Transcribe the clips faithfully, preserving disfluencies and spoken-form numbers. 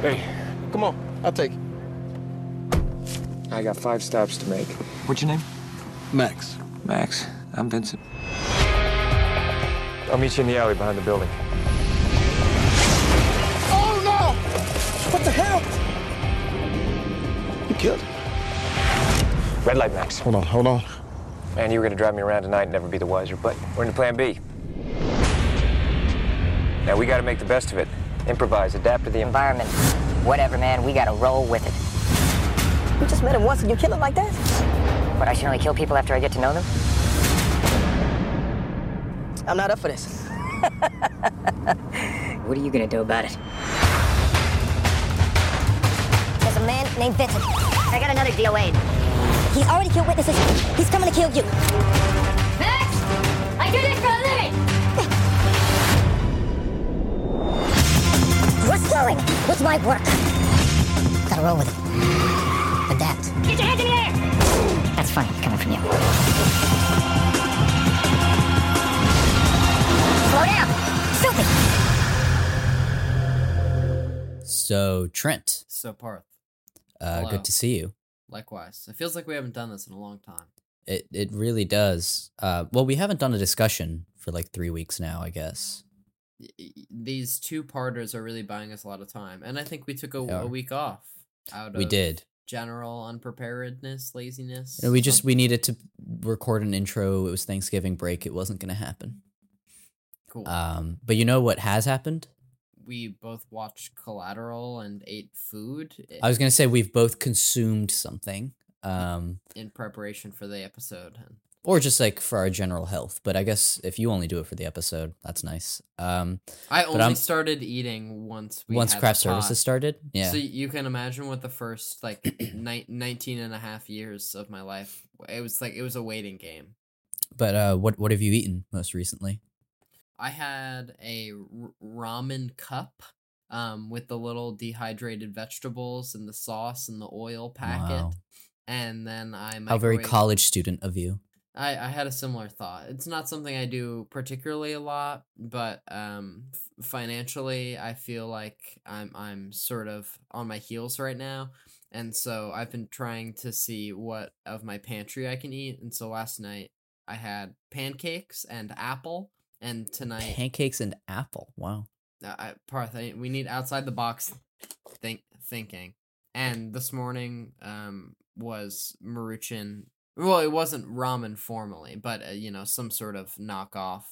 Hey, come on. I'll take it. I got five stops to make. What's your name? Max. Max. I'm Vincent. I'll meet you in the alley behind the building. Oh, no! What the hell? You killed him. Red light, Max. Hold on, hold on. Man, you were going to drive me around tonight and never be the wiser, but we're into plan B. Now, we got to make the best of it. Improvise, adapt to the environment. Whatever, man, we got to roll with it. You just met him once and you kill him like that? But I should only kill people after I get to know them? I'm not up for this. What are you gonna do about it? There's a man named Vincent. I got another D O A. He's already killed witnesses. He's coming to kill you. Max! I do this for a living! You're slowing with my work. Gotta roll with it. Adapt. Get your hands in the air! That's funny, coming from you. Slow down! Stupid! So, Trent. So, Parth. Uh, good to see you. Likewise. It feels like we haven't done this in a long time. It it really does. Uh, well, we haven't done a discussion for like three weeks now, I guess. These two-parters are really buying us a lot of time. And I think we took a, yeah. a week off. Out we of- did. General unpreparedness, laziness. And we just, we needed to record an intro. It was Thanksgiving break. It wasn't going to happen. Cool. Um, but you know what has happened? We both watched Collateral and ate food. It, I was going to say we've both consumed something. Um, in preparation for the episode. Or just like for our general health. But I guess if you only do it for the episode, that's nice. Um, I only I'm, started eating once we Once had craft services started? Yeah. So you can imagine what the first like ni- nineteen and a half years of my life, it was like, it was a waiting game. But uh, what, what have you eaten most recently? I had a r- ramen cup um, with the little dehydrated vegetables and the sauce and the oil packet. Wow. And then I microwaved. How very college student of you. I, I had a similar thought. It's not something I do particularly a lot, but um, f- financially, I feel like I'm I'm sort of on my heels right now, and so I've been trying to see what of my pantry I can eat. And so last night I had pancakes and apple, and tonight pancakes and apple. Wow, I, Parth, I, we need outside the box think thinking. And this morning um was Maruchan. Well, it wasn't ramen formally, but uh, you know, some sort of knockoff.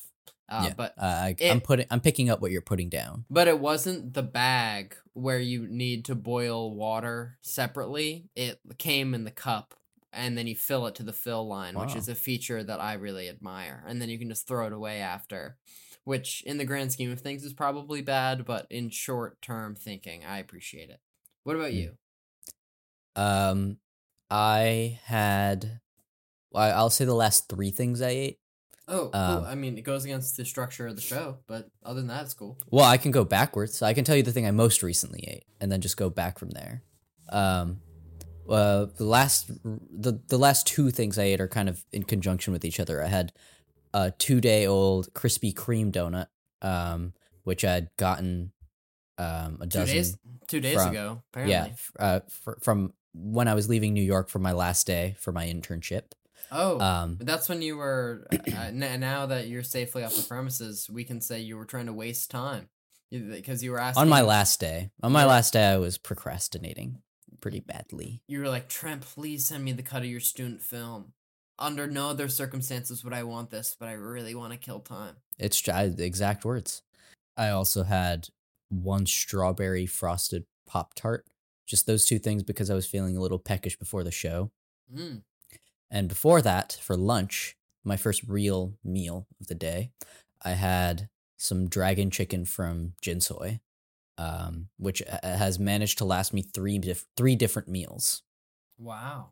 Uh, yeah, but uh, I, it, I'm putting, I'm picking up what you're putting down. But it wasn't the bag where you need to boil water separately. It came in the cup, and then you fill it to the fill line, wow. which is a feature that I really admire. And then you can just throw it away after, which, in the grand scheme of things, is probably bad. But in short term thinking, I appreciate it. What about mm. you? Um, I had. I'll say the last three things I ate. Oh, cool. um, I mean, it goes against the structure of the show, but other than that, it's cool. Well, I can go backwards. So I can tell you the thing I most recently ate, and then just go back from there. Um, uh, the last, the the last two things I ate are kind of in conjunction with each other. I had a two-day-old Krispy Kreme donut, um, which I'd gotten um, a dozen two days, two days from, ago. Apparently, yeah, uh, f- from when I was leaving New York for my last day for my internship. Oh, um, that's when you were, uh, now that you're safely off the premises, we can say you were trying to waste time because you were asking. On my last day, on my last day, I was procrastinating pretty badly. You were like, Trent, please send me the cut of your student film. Under no other circumstances would I want this, but I really want to kill time. It's the exact words. I also had one strawberry frosted Pop-Tart, just those two things because I was feeling a little peckish before the show. Mm. And before that, for lunch, my first real meal of the day, I had some dragon chicken from Jinsoy, um, which has managed to last me three dif- three different meals. Wow.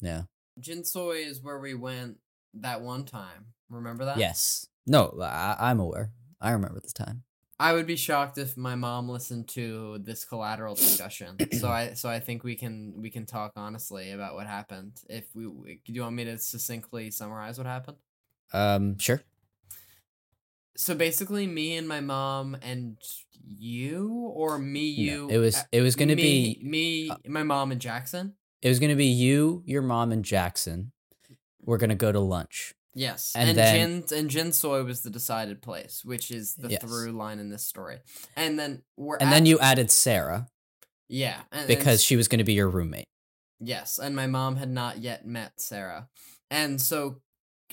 Yeah. Jinsoy is where we went that one time. Remember that? Yes. No, I- I'm aware. I remember the time. I would be shocked if my mom listened to this Collateral discussion. So I, so I think we can we can talk honestly about what happened. If we, do you want me to succinctly summarize what happened? Um, sure. So basically, me and my mom and you, or me, you. No, it was it was going to be me, my mom, and Jackson. It was going to be you, your mom, and Jackson. We're going to go to lunch. Yes, and, and then, Jin and Jin Soy was the decided place, which is the yes. through line in this story. And then we're and at, then you added Sarah. Yeah, and, because and, she was going to be your roommate. Yes, and my mom had not yet met Sarah, and so.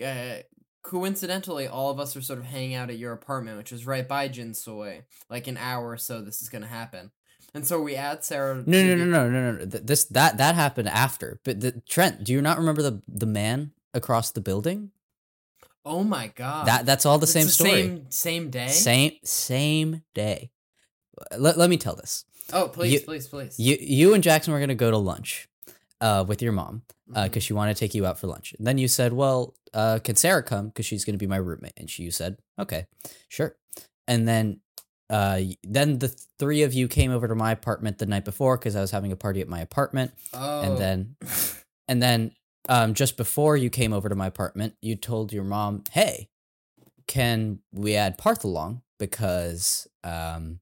Uh, Coincidentally, all of us are sort of hanging out at your apartment, which is right by Jin Soy. Like an hour or so, this is going to happen, and so we add Sarah. No, no, no, no, no, no. This that that happened after. But the, Trent, do you not remember the the man across the building? Oh my god! That that's all the it's same the story. Same same day. Same same day. Let let me tell this. Oh please, you, please, please. You you and Jackson were going to go to lunch, uh, with your mom, uh, because mm-hmm. she wanted to take you out for lunch. And then you said, well. Uh, can Sarah come? Because she's going to be my roommate. And she said, okay, sure. And then uh, then the three of you came over to my apartment the night before because I was having a party at my apartment. Oh. And then and then um, just before you came over to my apartment, you told your mom, hey, can we add Parth along? Because, um,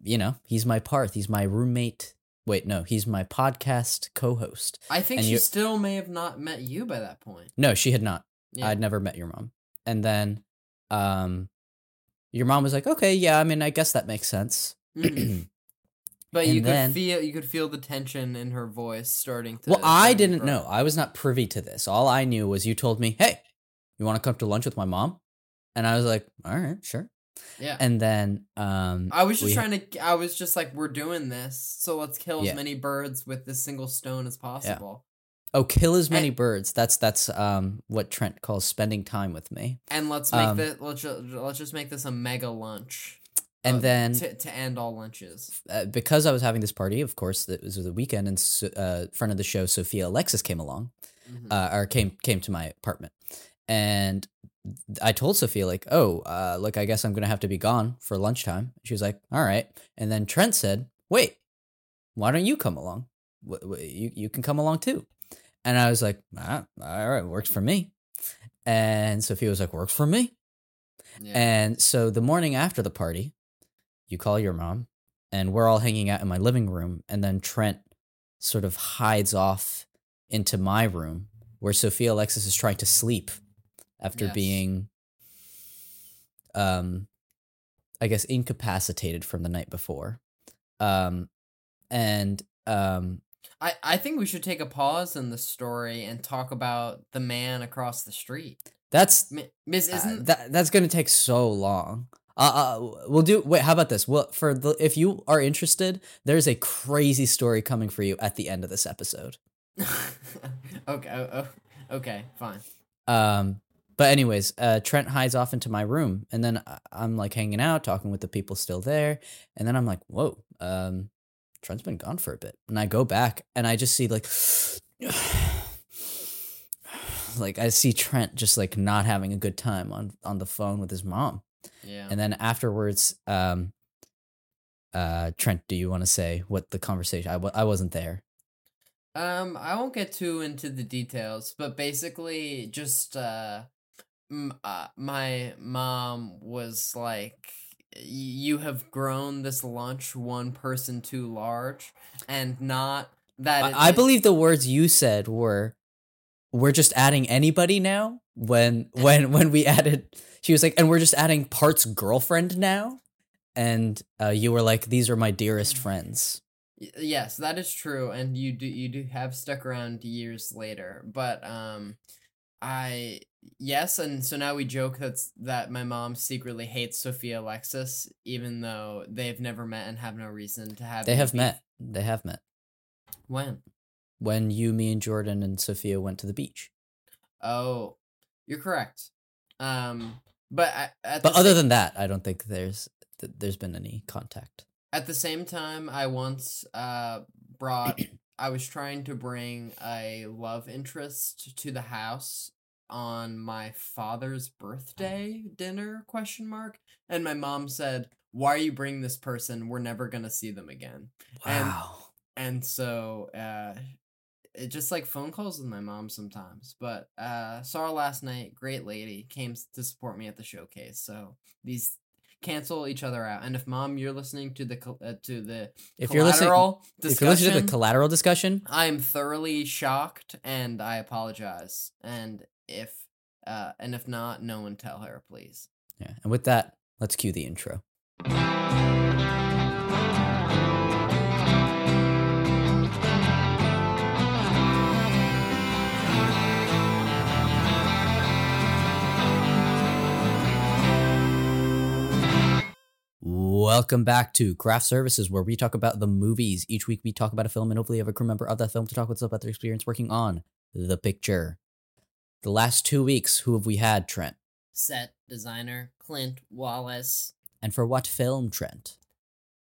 you know, he's my Parth. He's my roommate. Wait, no, he's my podcast co-host. I think and she you, still may have not met you by that point. No, she had not. Yeah. I'd never met your mom. And then um, your mom was like, okay, yeah, I mean, I guess that makes sense. Mm. But you could, then, feel, you could feel the tension in her voice starting to... Well, I didn't from. know. I was not privy to this. All I knew was you told me, hey, you want to come to lunch with my mom? And I was like, all right, sure. Yeah, and then um, I was just trying ha- to. I was just like, we're doing this, so let's kill yeah. as many birds with this single stone as possible. Yeah. Oh, kill as many and, birds. That's that's um what Trent calls spending time with me. And let's make um, this. Let's let's just make this a mega lunch. And uh, then to, to end all lunches, uh, because I was having this party. Of course, it was the weekend, and so, uh, friend of the show, Sophia Alexis, came along, mm-hmm. uh, or came came to my apartment, and. I told Sophia, like, oh, uh, like, I guess I'm going to have to be gone for lunchtime. She was like, all right. And then Trent said, wait, why don't you come along? W- w- you you can come along, too. And I was like, ah, all right, works for me. And Sophia was like, works for me. Yeah. And so the morning after the party, you call your mom and we're all hanging out in my living room. And then Trent sort of hides off into my room where Sophia Alexis is trying to sleep. After yes. being, um, I guess, incapacitated from the night before. Um, and um, I, I think we should take a pause in the story and talk about the man across the street. That's Miz Isn't uh, that, that's going to take so long. Uh, uh, we'll do. Wait, how about this? Well, for the, if you are interested, there's a crazy story coming for you at the end of this episode. okay. Oh, okay. Fine. Um. But anyways, uh, Trent hides off into my room, and then I'm like hanging out, talking with the people still there, and then I'm like, "Whoa, um, Trent's been gone for a bit." And I go back, and I just see like, like I see Trent just like not having a good time on, on the phone with his mom. Yeah. And then afterwards, um, uh, Trent, do you want to say what the conversation? I w- I wasn't there. Um, I won't get too into the details, but basically, just uh. Uh, my mom was like, you have grown this lunch one person too large, and not that I, it, I believe the words you said were, we're just adding anybody now, when when when we added, she was like, and we're just adding Part's girlfriend now, and uh, you were like, these are my dearest friends. Yes, that is true, and you do you do have stuck around years later, but um I yes, and so now we joke that's that my mom secretly hates Sophia Alexis, even though they've never met and have no reason to have. They have beef. met. They have met. When? When you, me, and Jordan and Sophia went to the beach. Oh, you're correct. Um, but I, at but other same, than that, I don't think there's th- there's been any contact. At the same time, I once uh brought. I was trying to bring a love interest to the house on my father's birthday dinner, question mark. And my mom said, why are you bringing this person? We're never going to see them again. Wow. And, and so uh, it just like phone calls with my mom sometimes, but uh saw her last night. Great lady, came to support me at the showcase. So these cancel each other out. And if mom, you're listening to the uh, to the if collateral you're discussion, if you're listening to the collateral discussion, I'm thoroughly shocked and I apologize. And if uh and if not, no one tell her, please. Yeah. And with that, let's cue the intro. Welcome back to Craft Services, where we talk about the movies. Each week we talk about a film and hopefully have a crew member of that film to talk with us about their experience working on the picture. The last two weeks, who have we had, Trent? Set designer Clint Wallace. And for what film, Trent?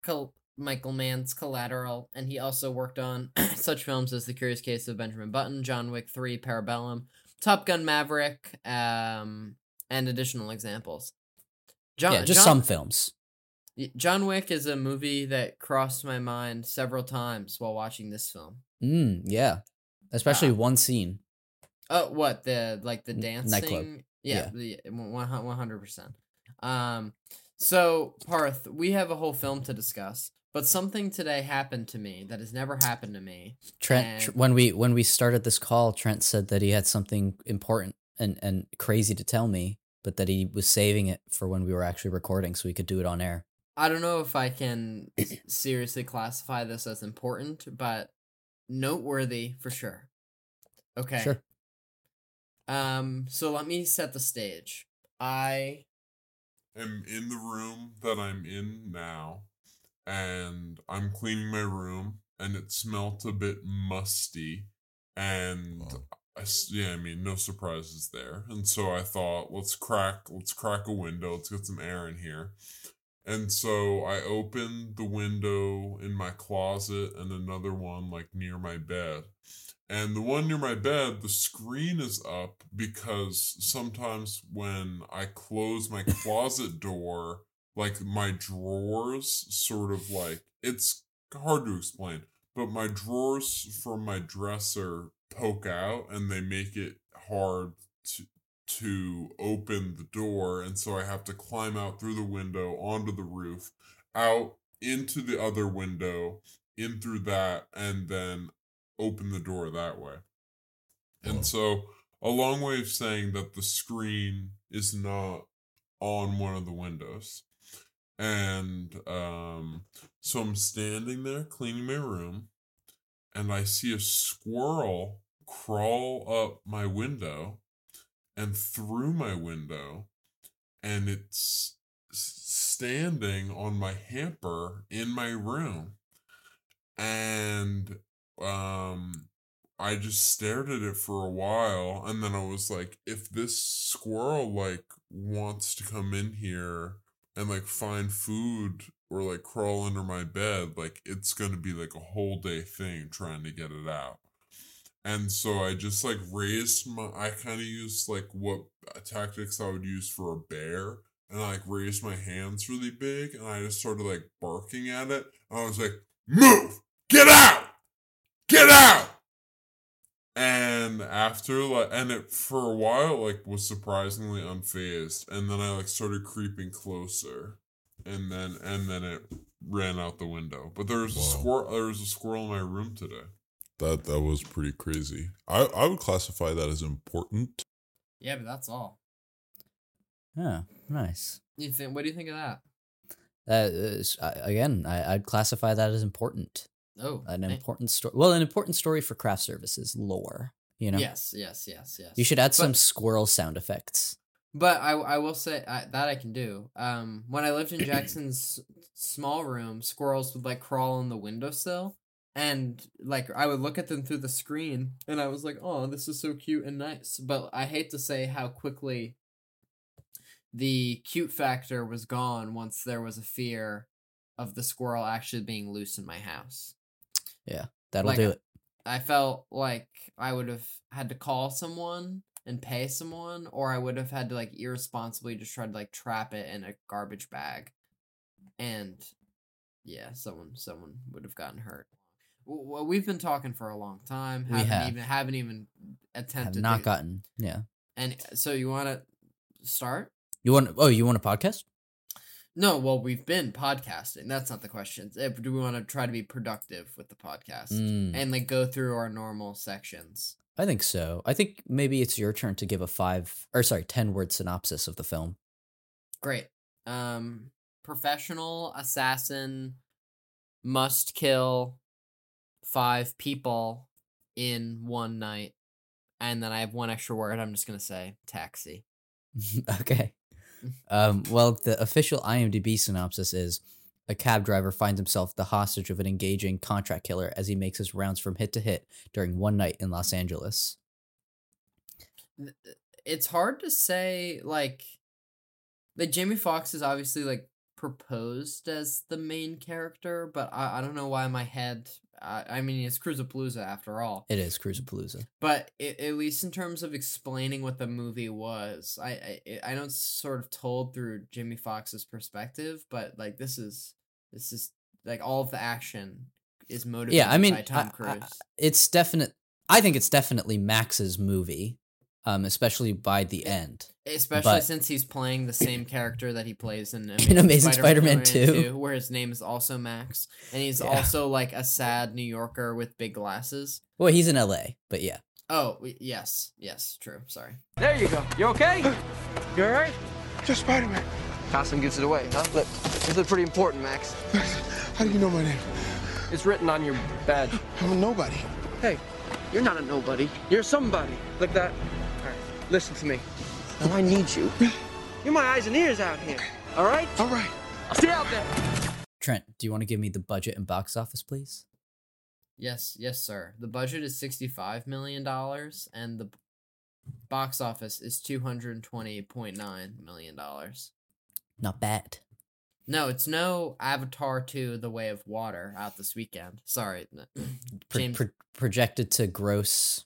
Col- Michael Mann's Collateral, and he also worked on such films as The Curious Case of Benjamin Button, John Wick three, Parabellum, Top Gun Maverick, um, and additional examples. John- yeah, just John- some films. John Wick is a movie that crossed my mind several times while watching this film. Mm, yeah. Especially uh, one scene. Oh, what? The, like, the dancing? Nightclub. Yeah, yeah. The, one hundred percent. Um, so, Parth, we have a whole film to discuss, but something today happened to me that has never happened to me. Trent, and- tr- when we when we started this call, Trent said that he had something important and, and crazy to tell me, but that he was saving it for when we were actually recording so we could do it on air. I don't know if I can seriously classify this as important, but noteworthy for sure. Okay. Sure. Um, so let me set the stage. I am in the room that I'm in now, and I'm cleaning my room, and it smelt a bit musty, and oh. I, yeah, I mean, no surprises there. And so I thought, let's crack, let's crack a window, let's get some air in here. And so I opened the window in my closet and another one like near my bed. And the one near my bed, the screen is up because sometimes when I close my closet door, like my drawers sort of like, it's hard to explain, but my drawers from my dresser poke out and they make it hard to to open the door, and so I have to climb out through the window, onto the roof, out into the other window, in through that, and then open the door that way. And oh. so, a long way of saying that the screen is not on one of the windows. And um, so I'm standing there, cleaning my room, and I see a squirrel crawl up my window and through my window, and it's standing on my hamper in my room. And um, I just stared at it for a while, and then I was like, if this squirrel, like, wants to come in here and, like, find food or, like, crawl under my bed, like, it's gonna be, like, a whole day thing trying to get it out. And so I just, like, raised my... I kind of used, like, what tactics I would use for a bear. And I, like, raised my hands really big. And I just started, like, barking at it. And I was like, move! Get out! Get out! And after, like... And it, for a while, like, was surprisingly unfazed. And then I, like, started creeping closer. And then and then it ran out the window. But there was, wow. a, squir- there was a squirrel in my room today. That that was pretty crazy. I, I would classify that as important. Yeah, but that's all. Yeah, nice. You think? What do you think of that? Uh, uh, again, I, I'd classify that as important. Oh, an nice. important story. Well, an important story for Craft Services lore. You know. Yes, yes, yes, yes. You should add but, some squirrel sound effects. But I I will say I, that I can do. Um, when I lived in Jackson's small room, squirrels would like crawl on the windowsill. And, like, I would look at them through the screen, and I was like, oh, this is so cute and nice. But I hate to say how quickly the cute factor was gone once there was a fear of the squirrel actually being loose in my house. Yeah, that'll like, do it. I felt like I would have had to call someone and pay someone, or I would have had to, like, irresponsibly just try to, like, trap it in a garbage bag. And, yeah, someone someone would have gotten hurt. Well, we've been talking for a long time. Haven't we have. even haven't even attempted. Have not to... gotten. Yeah. And so you want to start? You want? Oh, you want a podcast? No. Well, we've been podcasting. That's not the question. Do we want to try to be productive with the podcast mm. and like go through our normal sections? I think so. I think maybe it's your turn to give a five or sorry ten word synopsis of the film. Great. Um, professional assassin must kill five people in one night, and then I have one extra word. I'm just gonna say taxi. Okay. Um, well, the official I M D B synopsis is: a cab driver finds himself the hostage of an engaging contract killer as he makes his rounds from hit to hit during one night in Los Angeles. It's hard to say, like, like Jamie Foxx is obviously like proposed as the main character, but I, I don't know why in my head. I mean, it's Cruisapalooza after all. It is Cruisapalooza. But it, at least in terms of explaining what the movie was, I I, I know it's sort of told through Jamie Foxx's perspective, but like this is this is like all of the action is motivated yeah, I mean, by Tom Cruise. I, I, it's definite. I think it's definitely Max's movie, um, especially by the it, end. Especially but, since he's playing the same character that he plays in Amazing, in Amazing Spider-Man, Spider-Man two. two, where his name is also Max, and he's yeah. also like a sad New Yorker with big glasses. Well, he's in L A, but yeah. Oh, yes, yes, true, sorry. There you go, you okay? You all right? Just Spider-Man. Costume gives it away, huh? Look, this looks pretty important, Max. How do you know my name? It's written on your badge. I'm a nobody. Hey, you're not a nobody, you're somebody. Like that. All right, listen to me. Now I need you. You're my eyes and ears out here. All right? All right. I'll see you out there. Trent, do you want to give me the budget and box office, please? Yes. Yes, sir. The budget is sixty-five million dollars, and the box office is two hundred twenty point nine million dollars. Not bad. No, it's no Avatar two The Way of Water out this weekend. Sorry. Pro- pro- projected to gross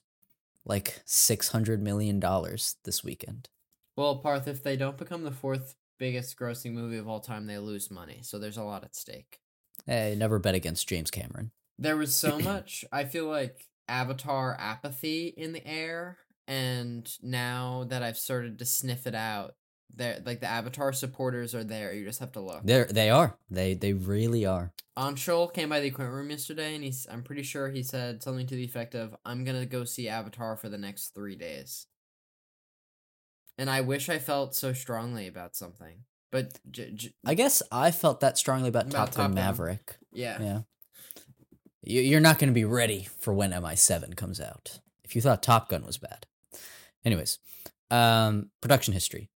like six hundred million dollars this weekend. Well, Parth, if they don't become the fourth biggest grossing movie of all time, they lose money. So there's a lot at stake. Hey, never bet against James Cameron. There was so much, I feel like, Avatar apathy in the air. And now that I've started to sniff it out, they're, like the Avatar supporters are there. You just have to look. They're, they are. They they really are. Anshul came by the equipment room yesterday, and he's, I'm pretty sure he said something to the effect of, I'm going to go see Avatar for the next three days. And I wish I felt so strongly about something, but j- j- I guess I felt that strongly about, about Top Gun Maverick. Yeah, yeah. You, you're not going to be ready for when M I seven comes out if you thought Top Gun was bad. Anyways, um, production history,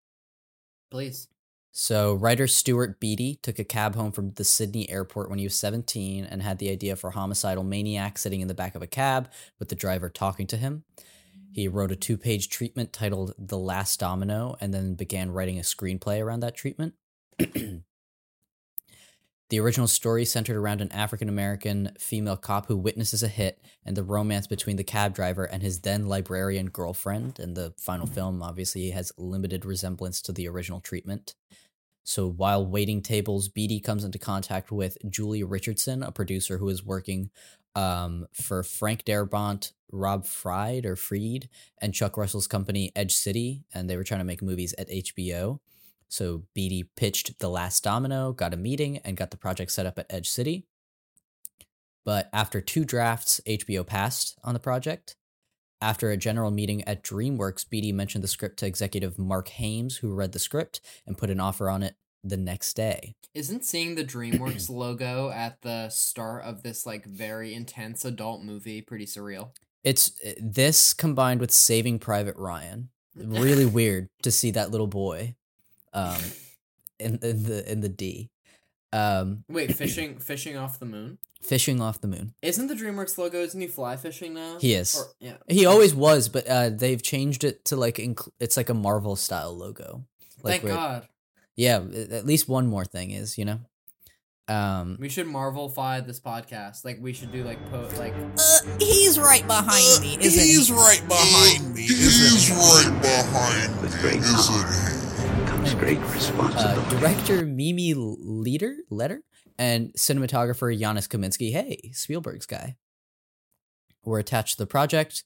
please. So, writer Stuart Beattie took a cab home from the Sydney airport when he was seventeen and had the idea for a homicidal maniac sitting in the back of a cab with the driver talking to him. He wrote a two-page treatment titled The Last Domino and then began writing a screenplay around that treatment. The original story centered around an African-American female cop who witnesses a hit and the romance between the cab driver and his then-librarian girlfriend. And the final film obviously has limited resemblance to the original treatment. So while waiting tables, Beattie comes into contact with Julie Richardson, a producer who is working um, for Frank Darabont, Rob Fried or Freed, and Chuck Russell's company Edge City, and they were trying to make movies at H B O. So Beattie pitched The Last Domino, got a meeting, and got the project set up at Edge City. But after two drafts, H B O passed on the project. After a general meeting at DreamWorks, Beattie mentioned the script to executive Mark Hames, who read the script and put an offer on it the next day. Isn't seeing the DreamWorks logo at the start of this like very intense adult movie pretty surreal? It's this combined with Saving Private Ryan. Really weird to see that little boy, um, in, in the in the D. Um, Wait, fishing fishing off the moon. Fishing off the moon. Isn't the DreamWorks logo? Isn't he fly fishing now? He is. Or, yeah, he always was, but uh, they've changed it to like inc- it's like a Marvel style logo. Like, thank God. Yeah, at least one more thing is, you know. Um, we should Marvel-fy this podcast. Like, we should do, like, po- like... Uh, he's right behind uh, me, isn't he's he? Right behind me, he's isn't right behind me, isn't he? He's right behind me, isn't he? Comes great responsibility. Uh, director Mimi Leder, Letter, and cinematographer Janis Kaminski. Hey, Spielberg's guy. were attached to the project.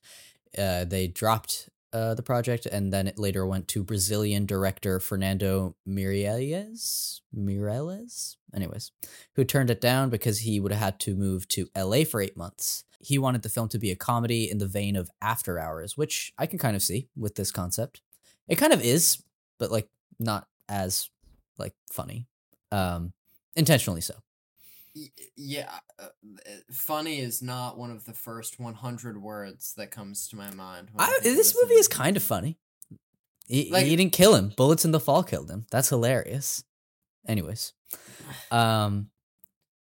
Uh, they dropped uh, the project, and then it later went to Brazilian director Fernando Meirelles, Meirelles? Anyways, who turned it down because he would have had to move to L A for eight months. He wanted the film to be a comedy in the vein of After Hours, which I can kind of see with this concept. It kind of is, but like not as like funny, um, intentionally so. Yeah, uh, funny is not one of the first one hundred words that comes to my mind. I, this movie is kind of funny. He, like, he didn't kill him. Bullets in the Fall killed him. That's hilarious. Anyways, um,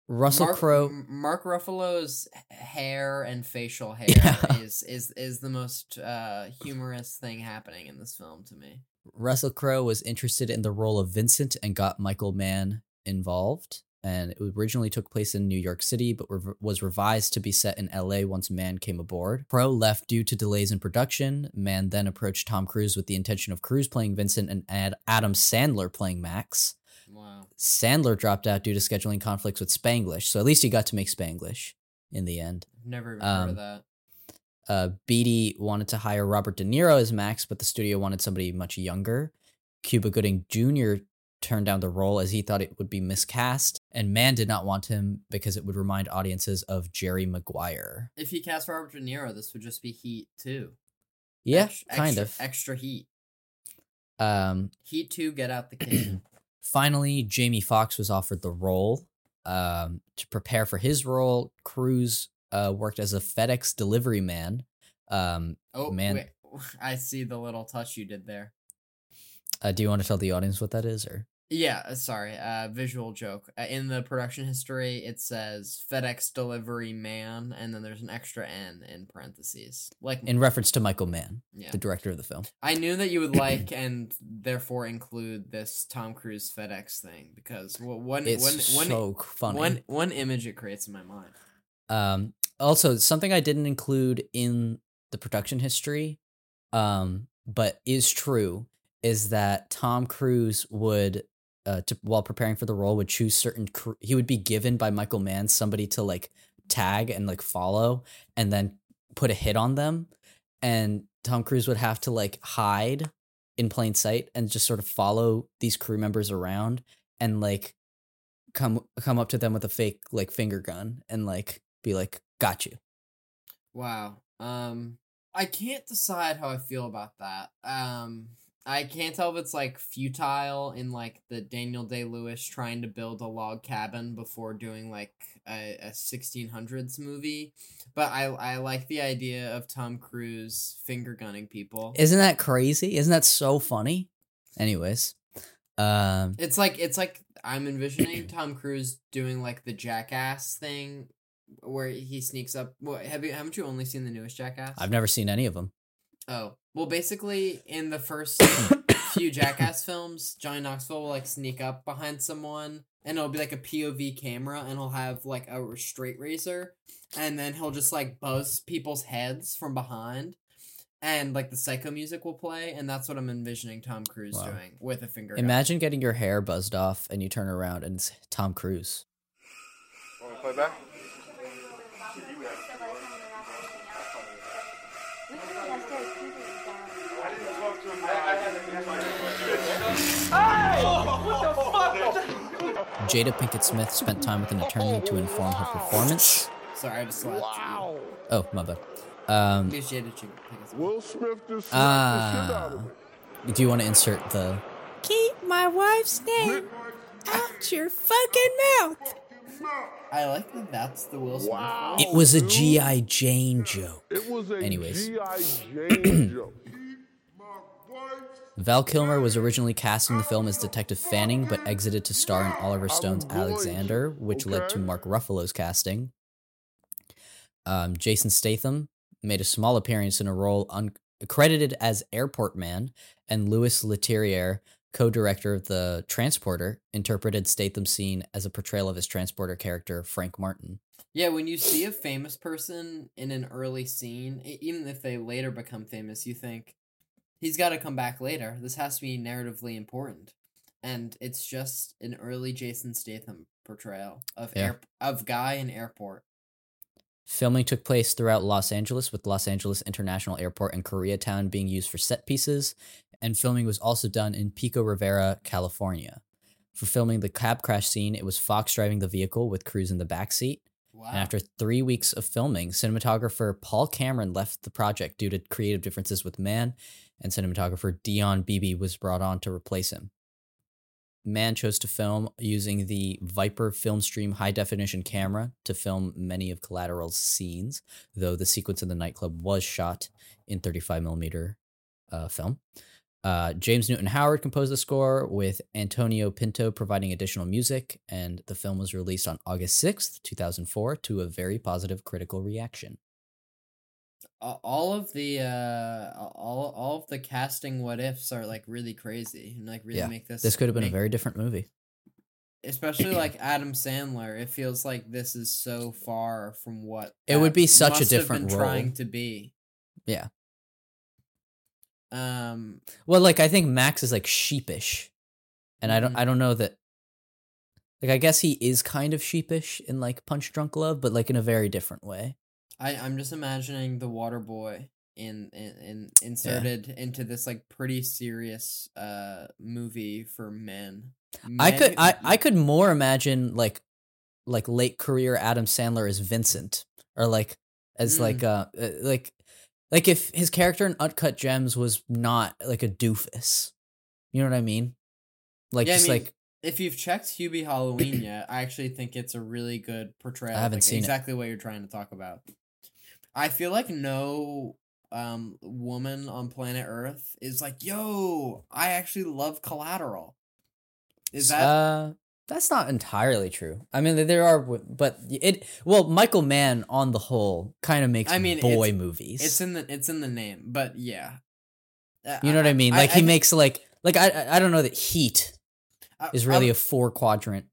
Russell Crowe, Mark Ruffalo's hair and facial hair yeah. is is is the most uh, humorous thing happening in this film to me. Russell Crowe was interested in the role of Vincent and got Michael Mann involved. And it originally took place in New York City, but re- was revised to be set in L A once Mann came aboard. Crowe left due to delays in production. Mann then approached Tom Cruise with the intention of Cruise playing Vincent and Ad- Adam Sandler playing Max. Wow. Sandler dropped out due to scheduling conflicts with Spanglish, so at least he got to make Spanglish in the end. Never even um, heard of that. Uh, Beattie wanted to hire Robert De Niro as Max, but the studio wanted somebody much younger. Cuba Gooding Junior turned down the role as he thought it would be miscast, and Mann did not want him because it would remind audiences of Jerry Maguire. If he cast Robert De Niro, this would just be Heat two. Yeah, Ex- kind extra, of. Extra Heat. Um, Heat two, get out the king. Finally, Jamie Foxx was offered the role. Um, to prepare for his role, Cruise uh, worked as a FedEx delivery man. Um, oh, man. Wait. I see the little touch you did there. Uh, do you want to tell the audience what that is, or? Yeah, sorry, uh, visual joke. Uh, in the production history, it says FedEx delivery man, and then there's an extra N in parentheses, like in reference to Michael Mann, yeah. the director of the film. I knew that you would like, and therefore include this Tom Cruise FedEx thing because one, one, it's one, so one, funny. one, one image it creates in my mind. Um, also, something I didn't include in the production history, um, but is true. Is that Tom Cruise would, uh, to, while preparing for the role, would choose certain, cr- he would be given by Michael Mann somebody to like tag and like follow and then put a hit on them. And Tom Cruise would have to like hide in plain sight and just sort of follow these crew members around and like come, come up to them with a fake like finger gun and like be like, got you. Wow. Um, I can't decide how I feel about that. Um, I can't tell if it's, like, futile in, like, the Daniel Day-Lewis trying to build a log cabin before doing, like, a, a sixteen hundreds movie, but I I like the idea of Tom Cruise finger-gunning people. Isn't that crazy? Isn't that so funny? Anyways. Um, it's, like, it's like I'm envisioning Tom Cruise doing, like, the Jackass thing where he sneaks up. Well, have you, haven't you only seen the newest Jackass? I've never seen any of them. Oh, well, basically, in the first few Jackass films, Johnny Knoxville will, like, sneak up behind someone, and it'll be, like, a P O V camera, and he'll have, like, a straight razor, and then he'll just, like, buzz people's heads from behind, and, like, the psycho music will play, and that's what I'm envisioning Tom Cruise wow. doing with a finger gun. Imagine getting your hair buzzed off, and you turn around, and it's Tom Cruise. Want to play back? Jada Pinkett Smith spent time with an attorney to inform her performance. Sorry, I just slapped wow. you. Oh, my bad. Um, Jada Pinkett Will Smith just uh, do you want to insert the... Keep my wife's name out your fucking mouth. I like that that's the Will Smith. Wow, it was a G I. Jane joke. It was a Anyways. G I. Jane joke. Val Kilmer was originally cast in the film as Detective Fanning, but exited to star in Oliver Stone's Alexander, which okay. led to Mark Ruffalo's casting. Um, Jason Statham made a small appearance in a role un- credited as Airport Man, and Louis Leterrier, co-director of The Transporter, interpreted Statham's scene as a portrayal of his transporter character, Frank Martin. Yeah, when you see a famous person in an early scene, even if they later become famous, you think, he's got to come back later. This has to be narratively important. And it's just an early Jason Statham portrayal of yeah. air, of guy in airport. Filming took place throughout Los Angeles, with Los Angeles International Airport and Koreatown being used for set pieces, and filming was also done in Pico Rivera, California. For filming the cab crash scene, it was Fox driving the vehicle with Cruise in the backseat. Wow. And after three weeks of filming, cinematographer Paul Cameron left the project due to creative differences with Mann, and cinematographer Dion Beebe was brought on to replace him. Mann chose to film using the Viper FilmStream high-definition camera to film many of Collateral's scenes, though the sequence in the nightclub was shot in thirty-five millimeter uh, film. Uh, James Newton Howard composed the score, with Antonio Pinto providing additional music, and the film was released on August sixth, two thousand four, to a very positive critical reaction. All of the uh, all all of the casting what ifs are like really crazy and like really yeah, make this. This could have been make, a very different movie, especially like Adam Sandler. It feels like this is so far from what it would be such a different have been role trying to be. Yeah. Um. Well, like I think Max is like sheepish, and mm-hmm. I don't I don't know that. Like I guess he is kind of sheepish in like Punch Drunk Love, but like in a very different way. I, I'm just imagining the water boy in, in, in inserted yeah. into this like pretty serious uh movie for men. men I could I, I could more imagine like like late career Adam Sandler as Vincent, or like as mm. like uh like like if his character in Uncut Gems was not like a doofus. You know what I mean? Like yeah, just I mean, like if you've checked Hubie Halloween yet, I actually think it's a really good portrayal. I haven't like, seen exactly it. What you're trying to talk about. I feel like no um, woman on planet Earth is like, yo, I actually love Collateral. Is that... Uh, that's not entirely true. I mean, there are... But it... Well, Michael Mann, on the whole, kind of makes I mean, boy it's, movies. It's in the it's in the name, but yeah. You know what I mean? Like, I, I, he I, makes, like... Like, I, I don't know that Heat is really I, a four-quadrant...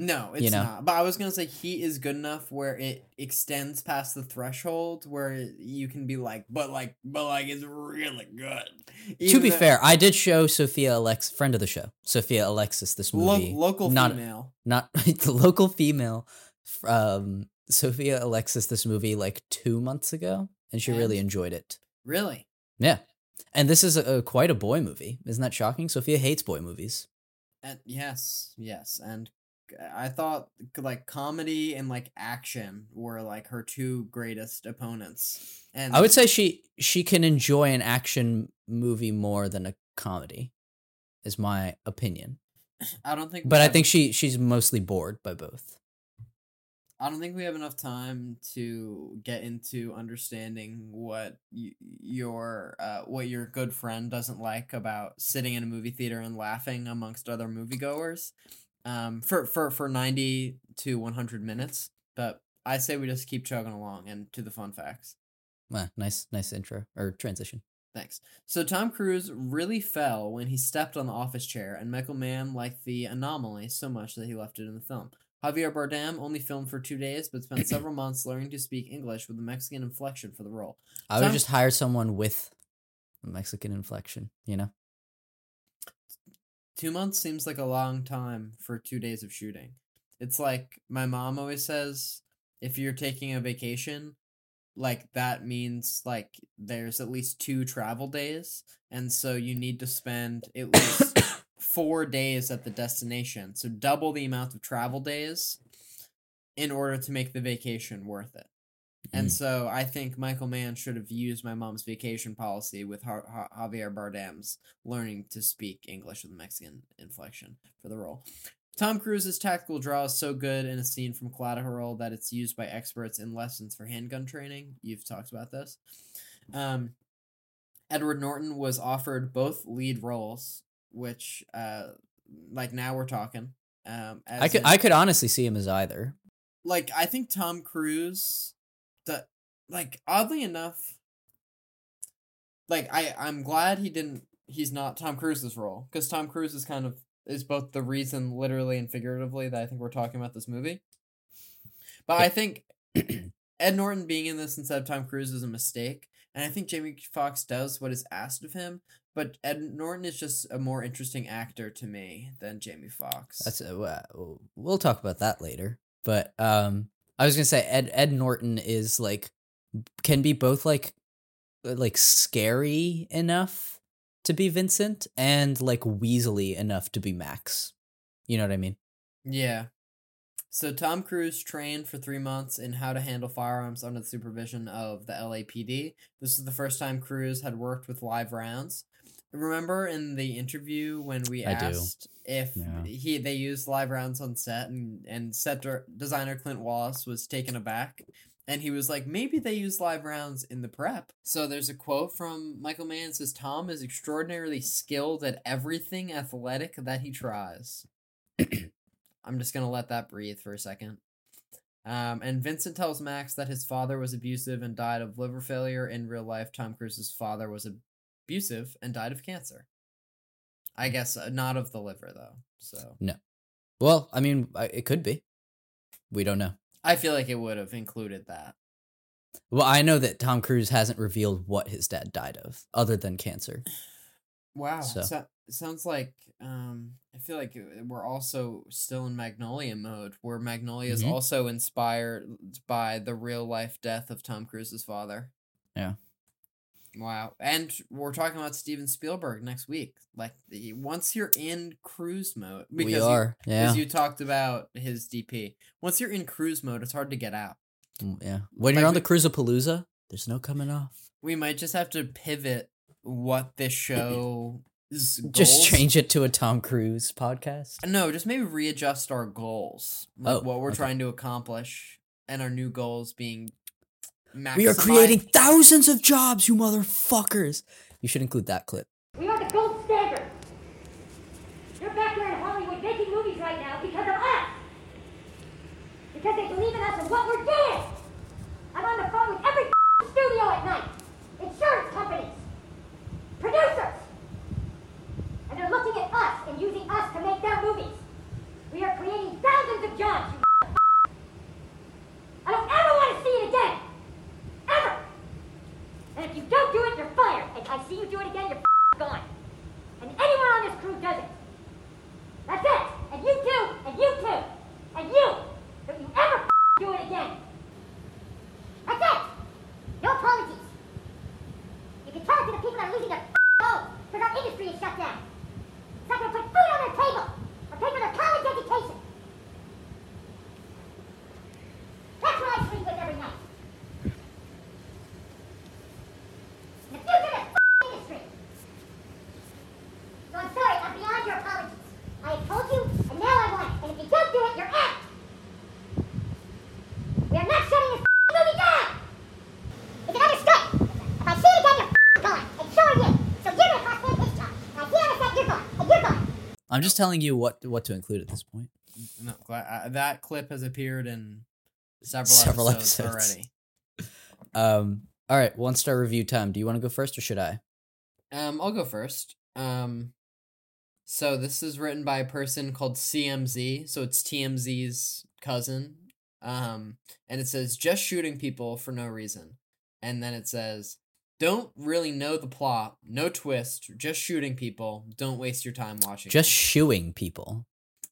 No, it's you know? not. But I was going to say Heat is good enough where it extends past the threshold where you can be like, but like, but like, it's really good. Even to be though- fair, I did show Sophia Alexis, friend of the show, Sophia Alexis, this movie. Lo- local not, female. Not the local female. Um, Sophia Alexis, this movie like two months ago, and she and really enjoyed it. Really? Yeah. And this is a, a quite a boy movie. Isn't that shocking? Sophia hates boy movies. And yes, yes, and I thought like comedy and like action were like her two greatest opponents. And I would say she she can enjoy an action movie more than a comedy, is my opinion. I don't think, but I have, think she she's mostly bored by both. I don't think we have enough time to get into understanding what y- your uh, what your good friend doesn't like about sitting in a movie theater and laughing amongst other moviegoers. Um, for, for, for ninety to one hundred minutes, but I say we just keep chugging along and to the fun facts. Wow, nice, nice intro or transition. Thanks. So Tom Cruise really fell when he stepped on the office chair, and Michael Mann liked the anomaly so much that he left it in the film. Javier Bardem only filmed for two days, but spent several months learning to speak English with a Mexican inflection for the role. I would Tom- just hire someone with a Mexican inflection, you know? Two months seems like a long time for two days of shooting. It's like my mom always says, if you're taking a vacation, like that means like there's at least two travel days. And so you need to spend at least four days at the destination. So double the amount of travel days in order to make the vacation worth it. Mm. And so I think Michael Mann should have used my mom's vacation policy with ha- ha- Javier Bardem's learning to speak English with a Mexican inflection for the role. Tom Cruise's tactical draw is so good in a scene from Collateral that it's used by experts in lessons for handgun training. You've talked about this. Um, Edward Norton was offered both lead roles, which, uh, like now we're talking. Um, as I could in, I could honestly see him as either. Like I think Tom Cruise. The, like oddly enough, like I I'm glad he didn't he's not Tom Cruise's role, because Tom Cruise is kind of is both the reason literally and figuratively that I think we're talking about this movie. But I think Ed Norton being in this instead of Tom Cruise is a mistake, and I think Jamie Foxx does what is asked of him. But Ed Norton is just a more interesting actor to me than Jamie Foxx. That's a, we'll talk about that later, but um. I was gonna say Ed Ed Norton is like can be both like like scary enough to be Vincent and like weaselly enough to be Max. You know what I mean? Yeah. So Tom Cruise trained for three months in how to handle firearms under the supervision of the L A P D. This is the first time Cruise had worked with live rounds. Remember in the interview when we I asked do. if yeah. he they used live rounds on set, and, and set de- designer Clint Wallace was taken aback, and he was like, maybe they used live rounds in the prep. So there's a quote from Michael Mann that says, Tom is extraordinarily skilled at everything athletic that he tries. I'm just going to let that breathe for a second. Um, and Vincent tells Max that his father was abusive and died of liver failure. In real life, Tom Cruise's father was abusive and died of cancer. I guess uh, not of the liver, though. So no. Well, I mean, it could be. We don't know. I feel like it would have included that. Well, I know that Tom Cruise hasn't revealed what his dad died of, other than cancer. Wow. So. So- Sounds like, um, I feel like we're also still in Magnolia mode, where Magnolia is mm-hmm. also inspired by the real life death of Tom Cruise's father. Yeah. Wow. And we're talking about Steven Spielberg next week. Like, the, once you're in Cruise mode, because we are. You, yeah. Because you talked about his D P. Once you're in Cruise mode, it's hard to get out. Yeah. When like you're on we, the Cruisapalooza, there's no coming off. We might just have to pivot what this show. Goals? Just change it to a Tom Cruise podcast? No, just maybe readjust our goals. Like oh, what we're okay. trying to accomplish, and our new goals being maximized. We are creating thousands of jobs, you motherfuckers. You should include that clip. We are the gold standard. They're back there in Hollywood making movies right now because of us. Because they believe in us and what we're doing. I'm on the phone with every studio at night. Insurance companies. Producers. And they're looking at us and using us to make their movies. We are creating thousands of jobs, you f***. I don't ever want to see it again. Ever. And if you don't do it, you're fired. And I see you do it again, you're f***ing gone. And anyone on this crew does it. That's it. And you too. And you too. And you. Don't you ever f***ing do it again. That's it. No apologies. You can tell it to the people that are losing their f***ing homes because our industry is shut down. It's not going to put food on their table or pay for their college education. That's what I sleep with every night. The future of the industry. So I'm sorry, I'm beyond your apologies. I have told you, and now I want it. And if you don't do it, you're out. We are not shutting this movie down. Is it understood? If I see it again, you're gone. And so are you. So you're going to cost me a pitch job. I feel like that you're gone. I'm just telling you what what to include at this point. No, I, that clip has appeared in several, several episodes, episodes already. Um, all right, one star review time. Do you want to go first or should I? Um, I'll go first. Um, so this is written by a person called C M Z. So it's T M Z's cousin. Um, and it says just shooting people for no reason. And then it says, don't really know the plot. No twist. Just shooting people. Don't waste your time watching. Just shooing people.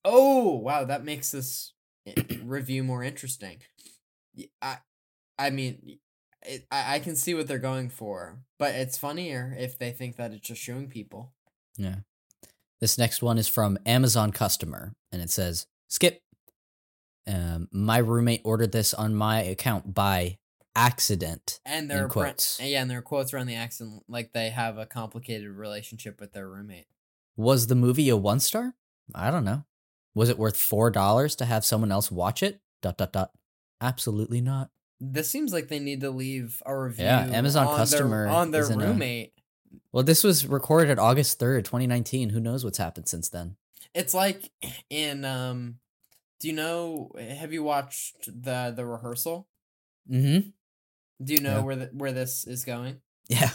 Oh, wow. That makes this review more interesting. I I mean, it, I, I can see what they're going for, but it's funnier if they think that it's just shooing people. Yeah. This next one is from Amazon Customer, and it says, skip. Um, my roommate ordered this on my account by accident, and there are quotes. Pre- yeah, and there are quotes around the accident, like they have a complicated relationship with their roommate. Was the movie a one star? I don't know. Was it worth four dollars to have someone else watch it? Dot dot dot. Absolutely not. This seems like they need to leave a review. Yeah, Amazon on customer their, on their roommate. A, well, this was recorded August third, twenty nineteen. Who knows what's happened since then? It's like in um. Do you know? Have you watched the the rehearsal? Mm-hmm. Do you know yeah. where the, where this is going? Yeah.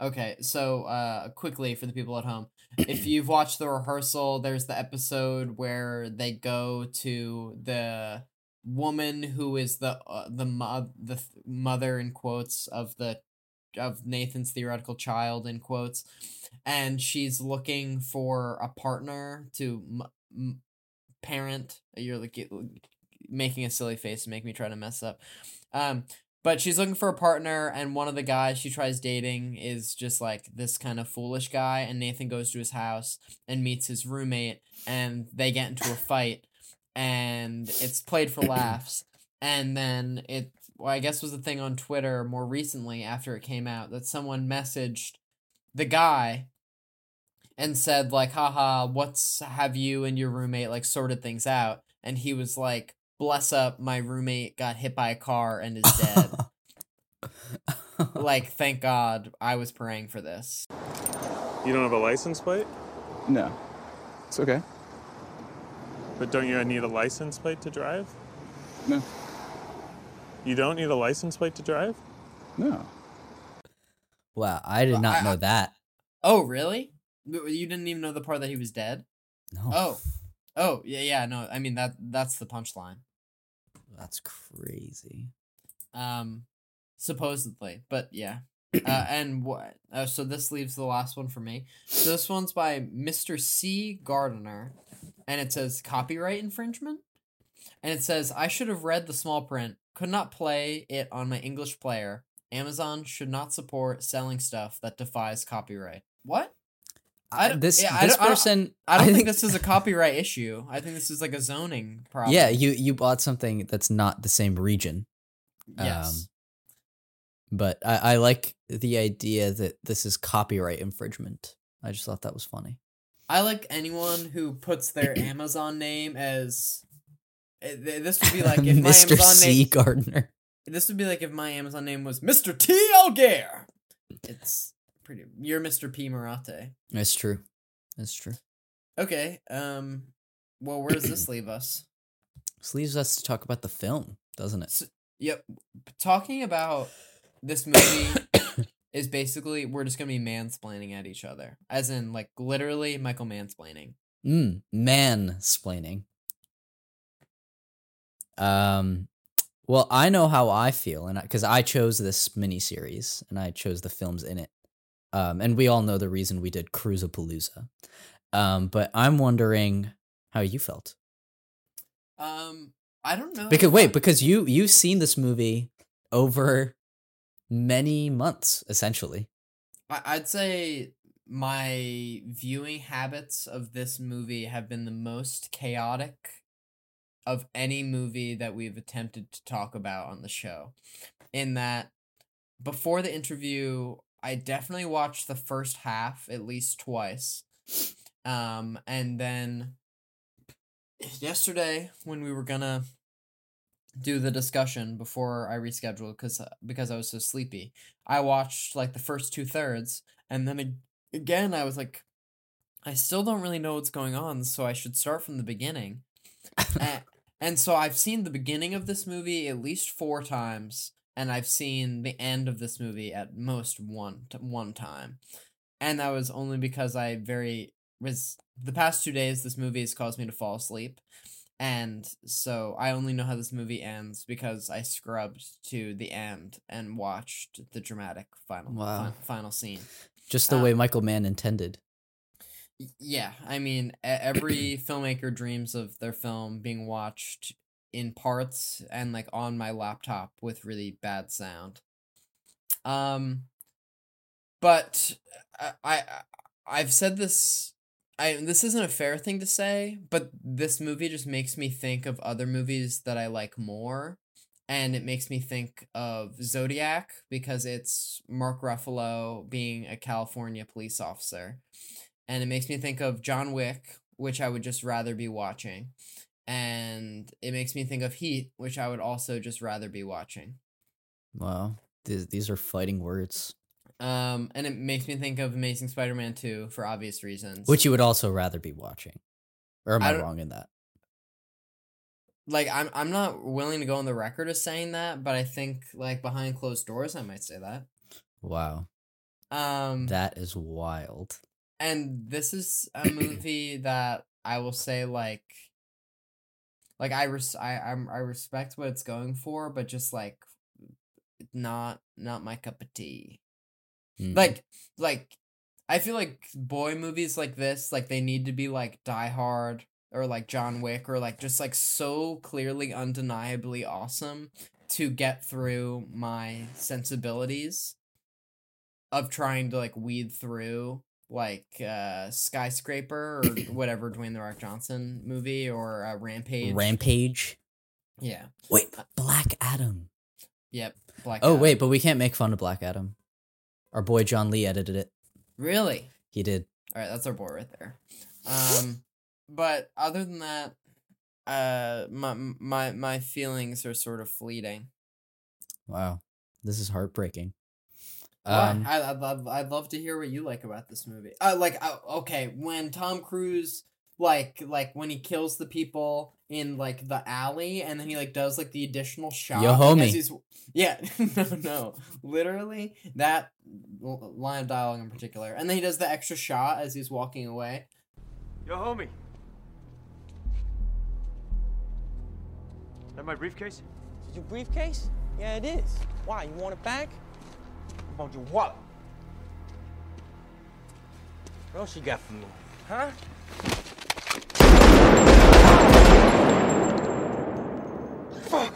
Okay, so uh, quickly for the people at home, if you've watched the rehearsal, there's the episode where they go to the woman who is the uh, the mo- the th- mother in quotes of the of Nathan's theoretical child in quotes, and she's looking for a partner to m- m- parent. You're like making a silly face to make me try to mess up. Um, but she's looking for a partner, and one of the guys she tries dating is just like this kind of foolish guy, and Nathan goes to his house and meets his roommate, and they get into a fight, and it's played for laughs. And then it, well, I guess was the thing on Twitter more recently after it came out that someone messaged the guy and said like, haha, what's, have you and your roommate like sorted things out? And he was like, bless up, my roommate got hit by a car and is dead. Like, thank God I was praying for this. You don't have a license plate? No. It's okay. But don't you need a license plate to drive? No. You don't need a license plate to drive? No. Wow, I did not I, know that. Oh, really? You didn't even know the part that he was dead? No. Oh. Oh, yeah, yeah, no, I mean, that that's the punchline. That's crazy. Um, supposedly, but yeah. Uh, and what? Uh, so this leaves the last one for me. So this one's by Mister C. Gardiner, and it says copyright infringement. And it says, I should have read the small print. Could not play it on my English player. Amazon should not support selling stuff that defies copyright. What? I don't, this yeah, this I don't, person I don't, I don't I think, think this is a copyright issue. I think this is like a zoning problem. Yeah, you you bought something that's not the same region. Yes. Um, but I, I like the idea that this is copyright infringement. I just thought that was funny. I like anyone who puts their Amazon name as this would be like if my Mister Amazon C. name Gardner. This would be like if my Amazon name was Mister T. Algare. It's pretty, you're Mister P. Marate. That's true. That's true. Okay. Um. Well, where does this leave us? This leaves us to talk about the film, doesn't it? So, yep. Talking about this movie is basically we're just gonna be mansplaining at each other, as in like literally Michael mansplaining. Mm, mansplaining. Um. Well, I know how I feel, and because I, I chose this miniseries and I chose the films in it. Um, and we all know the reason we did Cruisapalooza. Um, but I'm wondering how you felt. Um, I don't know. Because wait, I... because you you've seen this movie over many months, essentially. I'd say my viewing habits of this movie have been the most chaotic of any movie that we've attempted to talk about on the show. In that, before the interview, I definitely watched the first half at least twice. Um, and then yesterday when we were going to do the discussion before I rescheduled because because I was so sleepy, I watched like the first two thirds. And then ag- again, I was like, I still don't really know what's going on, so I should start from the beginning. and, and so I've seen the beginning of this movie at least four times. And I've seen the end of this movie at most one t- one time. And that was only because I very... was the past two days, this movie has caused me to fall asleep. And so I only know how this movie ends because I scrubbed to the end and watched the dramatic final wow. fin- final scene. Just the um, way Michael Mann intended. Yeah, I mean, every filmmaker dreams of their film being watched in parts and like on my laptop with really bad sound. Um, but I, I, I've said this, I, this isn't a fair thing to say, but this movie just makes me think of other movies that I like more. And it makes me think of Zodiac because it's Mark Ruffalo being a California police officer. And it makes me think of John Wick, which I would just rather be watching. And it makes me think of Heat, which I would also just rather be watching. Wow. These, these are fighting words. Um, and it makes me think of Amazing Spider-Man two for obvious reasons. Which you would also rather be watching. Or am I, I wrong in that? Like, I'm I'm not willing to go on the record as saying that, but I think, like, behind closed doors, I might say that. Wow. Um, that is wild. And this is a movie that I will say, like... Like, I, res- I, I'm, I respect what it's going for, but just, like, not not my cup of tea. Mm. Like, like I feel like boy movies like this, like, they need to be, like, Die Hard or like John Wick or like just like so clearly undeniably awesome to get through my sensibilities of trying to like weed through like uh Skyscraper or whatever Dwayne The Rock Johnson movie or uh, Rampage. Rampage. Yeah. Wait, Black Adam. Yep. Black oh Adam. Wait, but we can't make fun of Black Adam. Our boy John Lee edited it. Really? He did. All right, that's our boy right there. Um, but other than that, uh, my my my feelings are sort of fleeting. Wow, this is heartbreaking. Um, I I love I'd love to hear what you like about this movie. Uh, like uh, okay, when Tom Cruise like like when he kills the people in like the alley, and then he like does like the additional shot. Yo, homie. As he's, yeah, no, no, literally that l- line of dialogue in particular, and then he does the extra shot as he's walking away. Yo, homie. That my briefcase? Is your briefcase? Yeah, it is. Why? You want it back? On your wallet. What else you got for me, huh? Fuck!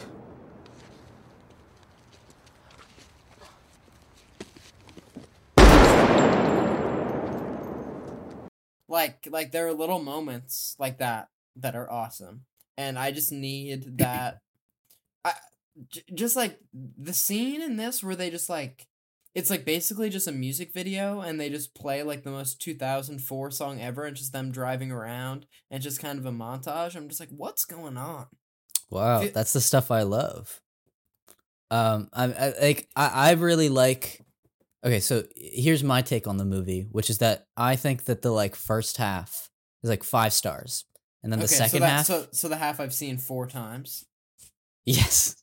Like, like there are little moments like that that are awesome, and I just need that. I j- just like the scene in this where they just like. It's, like, basically just a music video, and they just play, like, the most two thousand four song ever, and just them driving around, and just kind of a montage. I'm just like, what's going on? Wow, it- that's the stuff I love. Um, I, I like, I, I really like... Okay, so here's my take on the movie, which is that I think that the, like, first half is, like, five stars. And then okay, the second so that, half... So, so the half I've seen four times. Yes.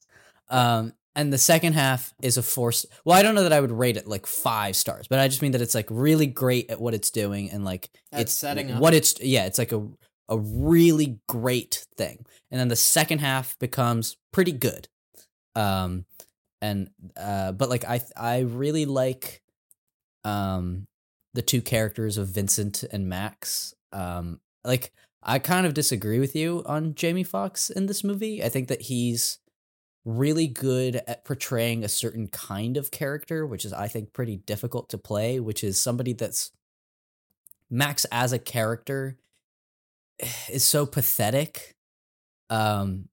Um... And the second half is a four. St- well, I don't know that I would rate it like five stars, but I just mean that it's like really great at what it's doing and like at it's setting up what it's. Yeah, it's like a a really great thing. And then the second half becomes pretty good. Um, and uh, but like I I really like, um, the two characters of Vincent and Max. Um, like I kind of disagree with you on Jamie Foxx in this movie. I think that he's really good at portraying a certain kind of character, which is, I think, pretty difficult to play, which is somebody that's Max as a character is so pathetic. Um,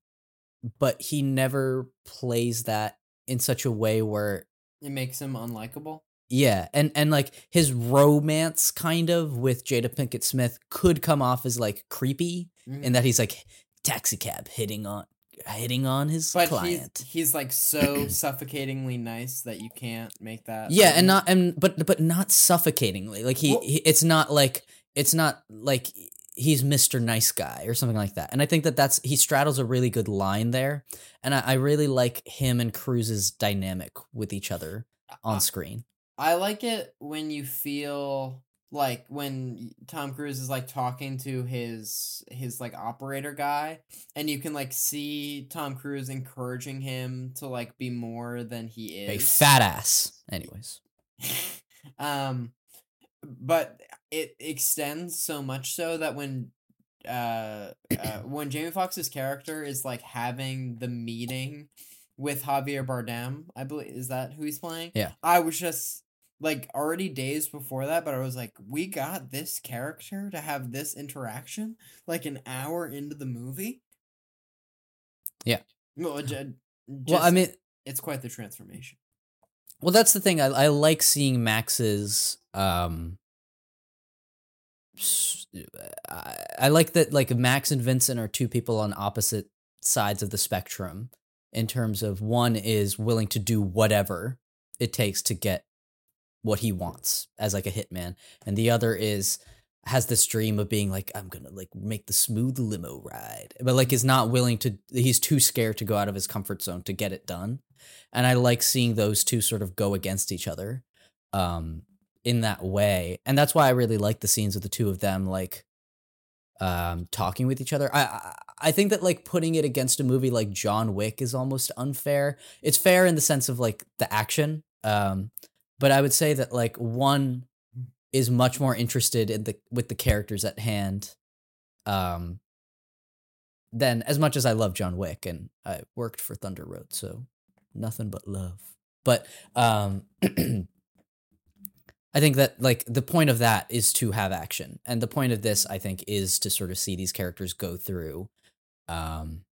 but he never plays that in such a way where it makes him unlikable. Yeah. And, and like his romance kind of with Jada Pinkett Smith could come off as like creepy mm-hmm. in that he's like taxi cab hitting on, hitting on his but client. He's, he's like so suffocatingly nice that you can't make that. Yeah, and not and but but not suffocatingly. Like he, well, he it's not like it's not like he's Mister Nice Guy or something like that. And I think that that's he straddles a really good line there. And I, I really like him and Cruise's dynamic with each other on I, screen. I like it when you feel like when Tom Cruise is like talking to his his like operator guy, and you can like see Tom Cruise encouraging him to like be more than he is. A fat ass. Anyways. um but it extends so much so that when uh, uh when Jamie Foxx's character is like having the meeting with Javier Bardem, I believe is that who he's playing? Yeah. I was just Like, already days before that, but I was like, we got this character to have this interaction, like, an hour into the movie? Yeah. Well, just, well I mean... It's quite the transformation. Well, that's the thing. I, I like seeing Max's... Um, I, I like that, like, Max and Vincent are two people on opposite sides of the spectrum, in terms of one is willing to do whatever it takes to get what he wants as like a hitman, and the other is has this dream of being like, I'm gonna like make the smooth limo ride, but like is not willing to, he's too scared to go out of his comfort zone to get it done. And I like seeing those two sort of go against each other um in that way, and that's why I really like the scenes of the two of them like um talking with each other. I, I I think that like putting it against a movie like John Wick is almost unfair. It's fair in the sense of like the action, um but I would say that like one is much more interested in the with the characters at hand, um, then as much as I love John Wick and I worked for Thunder Road, so nothing but love. But um, I think that like the point of that is to have action. And the point of this, I think, is to sort of see these characters go through um,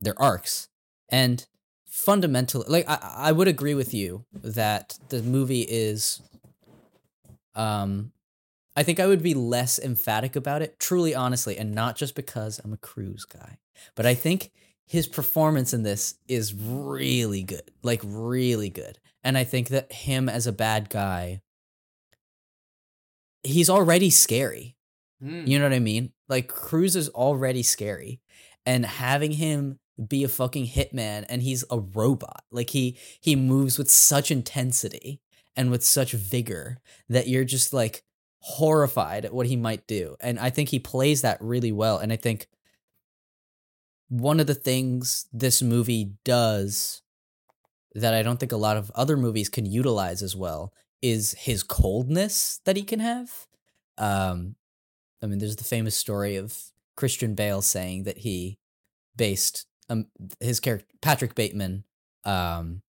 their arcs. And fundamentally, like I, I would agree with you that the movie is, um, I think I would be less emphatic about it, truly, honestly, and not just because I'm a Cruise guy, but I think his performance in this is really good, like really good. And I think that him as a bad guy, he's already scary. Mm. You know what I mean? Like Cruise is already scary, and having him be a fucking hitman, and he's a robot. Like he he moves with such intensity and with such vigor that you're just like horrified at what he might do. And I think he plays that really well. And I think one of the things this movie does that I don't think a lot of other movies can utilize as well is his coldness that he can have. Um, I mean, there's the famous story of Christian Bale saying that he based Um, his character Patrick Bateman um,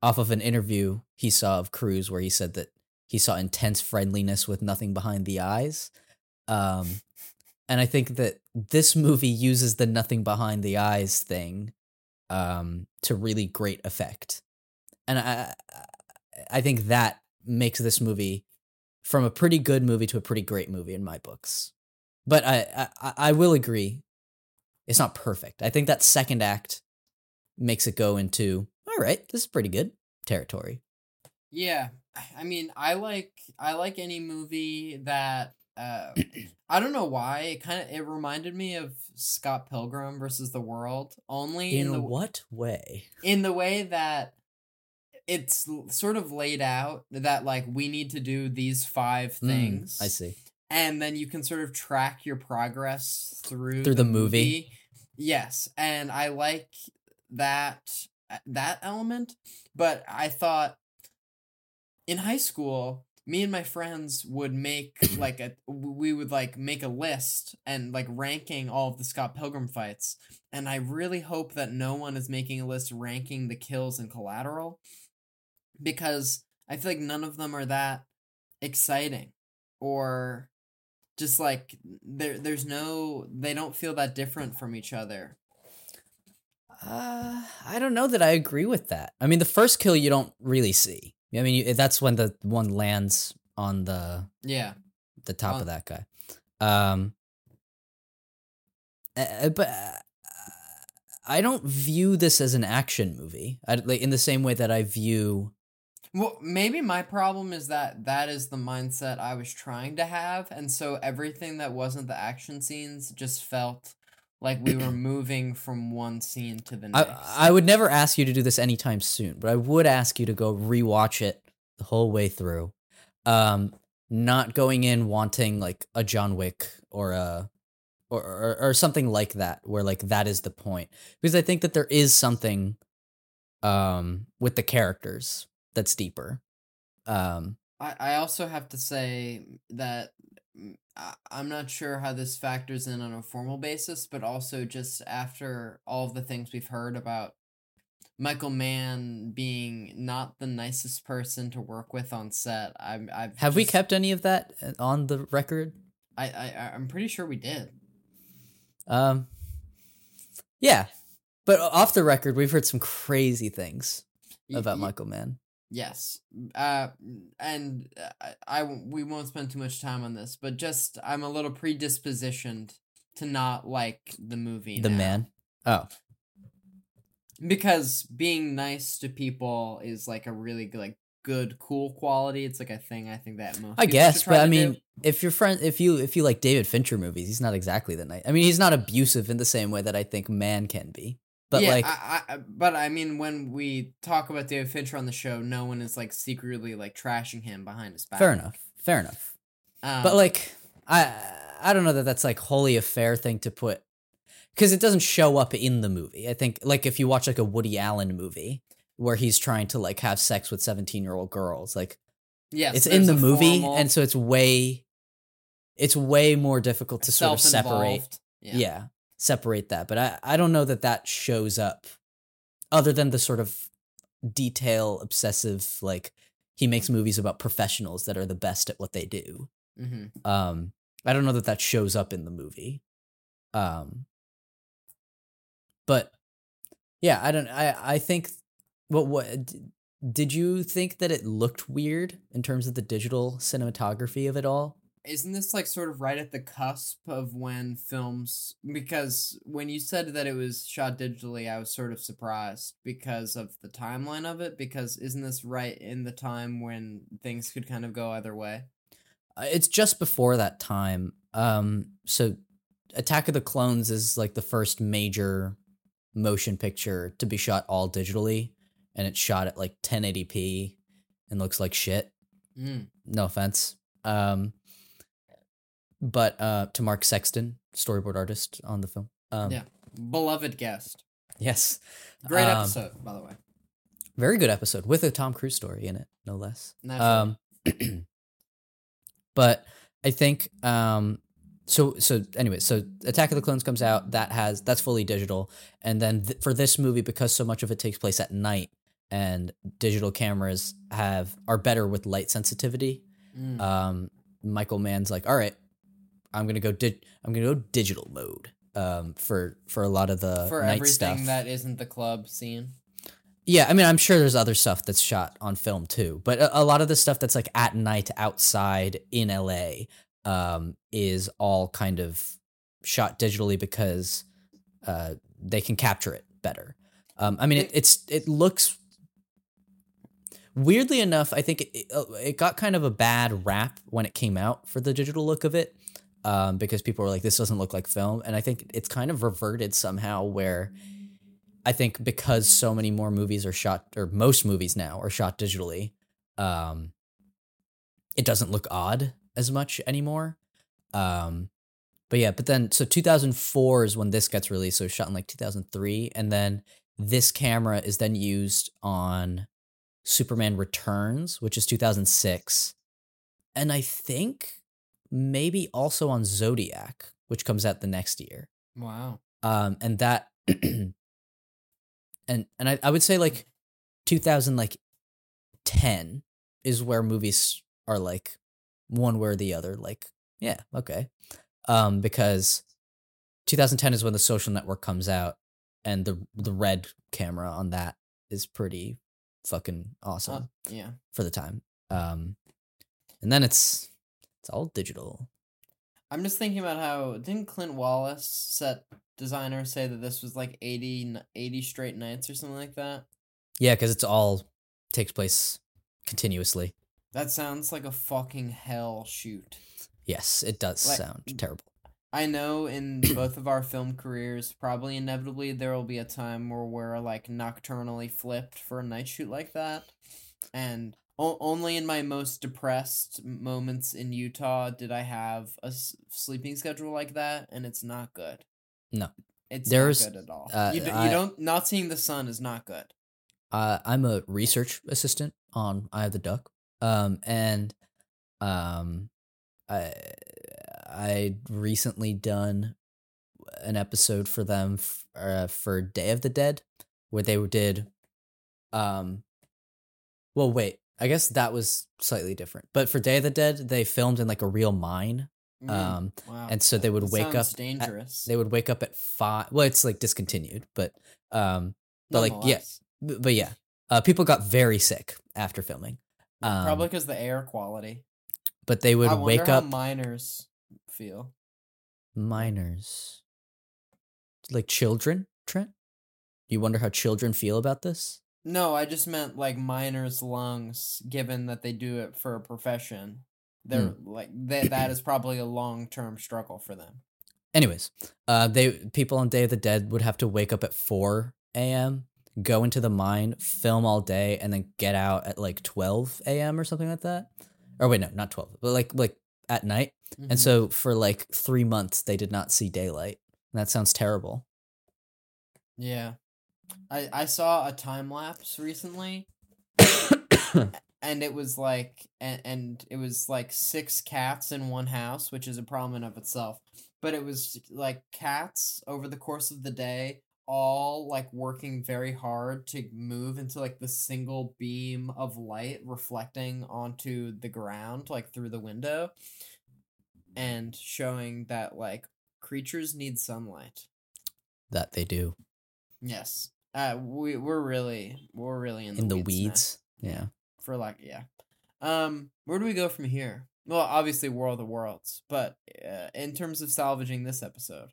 off of an interview he saw of Cruise, where he said that he saw intense friendliness with nothing behind the eyes. Um, and I think that this movie uses the nothing behind the eyes thing um, to really great effect. And I, I think that makes this movie from a pretty good movie to a pretty great movie in my books. But I, I, I will agree, it's not perfect. I think that second act makes it go into, all right, this is pretty good territory. Yeah. I mean, I like, I like any movie that, uh, I don't know why it kind of, it reminded me of Scott Pilgrim versus the World, only in, in the, what way? In the way that it's sort of laid out that like, we need to do these five things. Mm, I see. And then you can sort of track your progress through through the, the movie. movie. Yes, and I like that that element. But I thought in high school, me and my friends would make like a we would like make a list and like ranking all of the Scott Pilgrim fights. And I really hope that no one is making a list ranking the kills in Collateral, because I feel like none of them are that exciting or just like there there's no they don't feel that different from each other. Uh, I don't know that I agree with that. I mean, the first kill you don't really see. I mean, you, that's when the one lands on the yeah, the top on. of that guy. Um uh, but uh, I don't view this as an action movie. I, like in the same way that I view Well, maybe my problem is that that is the mindset I was trying to have, and so everything that wasn't the action scenes just felt like we were moving from one scene to the next. I, I would never ask you to do this anytime soon, but I would ask you to go rewatch it the whole way through, um, not going in wanting like a John Wick or a or, or or something like that, where like that is the point, because I think that there is something um, with the characters that's deeper. Um, I, I also have to say that I, I'm not sure how this factors in on a formal basis, but also just after all of the things we've heard about Michael Mann being not the nicest person to work with on set. I'm, I've have just, we kept any of that on the record? I, I, I'm pretty sure we did. Um, yeah, but off the record, we've heard some crazy things about y- Michael Mann. Yes, uh, and I, I we won't spend too much time on this, but just I'm a little predispositioned to not like the movie. The now. man, oh, because being nice to people is like a really like good, cool quality. It's like a thing I think that most I guess, but I mean, do. if your friend, if you if you like David Fincher movies, he's not exactly the nice. I mean, he's not abusive in the same way that I think man can be. But yeah, like, I, I, but I mean, when we talk about David Fincher on the show, no one is like secretly like trashing him behind his back. Fair enough, fair enough. Um, but like, I I don't know that that's like wholly a fair thing to put, because it doesn't show up in the movie. I think like if you watch like a Woody Allen movie where he's trying to like have sex with seventeen year old girls, like yeah, it's in the movie, formal, and so it's way, it's way more difficult to sort of separate. Yeah. yeah. separate that. But I, I don't know that that shows up other than the sort of detail obsessive, like he makes movies about professionals that are the best at what they do. Mm-hmm. Um, I don't know that that shows up in the movie. Um, but yeah, I don't, I, I think what, what did you think that it looked weird in terms of the digital cinematography of it all? Isn't this like sort of right at the cusp of when films, because when you said that it was shot digitally, I was sort of surprised because of the timeline of it, because isn't this right in the time when things could kind of go either way? Uh, it's just before that time. Um, so Attack of the Clones is like the first major motion picture to be shot all digitally, and it's shot at like ten eighty p and looks like shit. Mm. No offense. Um, But uh, to Mark Sexton, storyboard artist on the film. Um, yeah. Beloved guest. Yes. Great um, episode, by the way. Very good episode with a Tom Cruise story in it, no less. Um, but I think, um, so So anyway, so Attack of the Clones comes out. That has, that's fully digital. And then th- for this movie, because so much of it takes place at night and digital cameras have are better with light sensitivity, mm. um, Michael Mann's like, all right, I'm gonna go. Di- I'm gonna go digital mode. Um, for for a lot of the for night everything stuff. That isn't the club scene. Yeah, I mean, I'm sure there's other stuff that's shot on film too, but a, a lot of the stuff that's like at night outside in L A, um, is all kind of shot digitally because, uh, they can capture it better. Um, I mean, it, it's it looks weirdly enough. I think it, it got kind of a bad rap when it came out for the digital look of it. Um, because people were like, this doesn't look like film. And I think it's kind of reverted somehow where I think because so many more movies are shot, or most movies now are shot digitally, um, it doesn't look odd as much anymore. Um, but yeah, but then, so two thousand four is when this gets released. So it was shot in like two thousand three. And then this camera is then used on Superman Returns, which is two thousand six. And I think... maybe also on Zodiac, which comes out the next year. Wow. Um, and that, and and I, I would say like two thousand ten is where movies are like one way or the other. Like, yeah, okay. Um, because two thousand ten is when The Social Network comes out, and the the red camera on that is pretty fucking awesome. Uh, yeah. For the time. Um, and then it's. It's all digital. I'm just thinking about how, didn't Clint Wallace, set designer, say that this was like eighty, eighty straight nights or something like that? Yeah, because it's all takes place continuously. That sounds like a fucking hell shoot. Yes, it does like, sound terrible. I know in both of our film careers, probably inevitably there will be a time where we're like nocturnally flipped for a night shoot like that. And... O- only in my most depressed moments in Utah did I have a s- sleeping schedule like that, and it's not good. No. It's There's, not good at all. Uh, you, d- I, you don't, not seeing the sun is not good. Uh, I'm a research assistant on Eye of the Duck, um, and um, I I recently done an episode for them f- uh, for Day of the Dead, where they did, um, well, wait. I guess that was slightly different. But for Day of the Dead, they filmed in like a real mine. Mm, um, wow. And so they would that wake up dangerous. At, they would wake up at five. Well, it's like discontinued, but um but like yeah. But, but yeah. Uh, people got very sick after filming. Um, Probably because the air quality. But they would I wonder wake how up minors feel. Minors. Like children, Trent? You wonder how children feel about this? No, I just meant like miners' lungs, given that they do it for a profession. They're mm. like they, that is probably a long-term struggle for them. Anyways, uh, they people on Day of the Dead would have to wake up at four a.m., go into the mine, film all day, and then get out at like twelve a.m. or something like that. Or wait, no, not twelve, but like like at night. Mm-hmm. And so for like three months, they did not see daylight. And that sounds terrible. Yeah. I, I saw a time lapse recently And it was like, and, and it was like six cats in one house, which is a problem in of itself. But it was like cats over the course of the day, all like working very hard to move into like the single beam of light reflecting onto the ground, like through the window, and showing that like creatures need sunlight. That they do. Yes. Uh, we we're really we're really in the in the weeds. Now. Yeah. For like yeah, um, where do we go from here? Well, obviously War of the Worlds, but uh, in terms of salvaging this episode.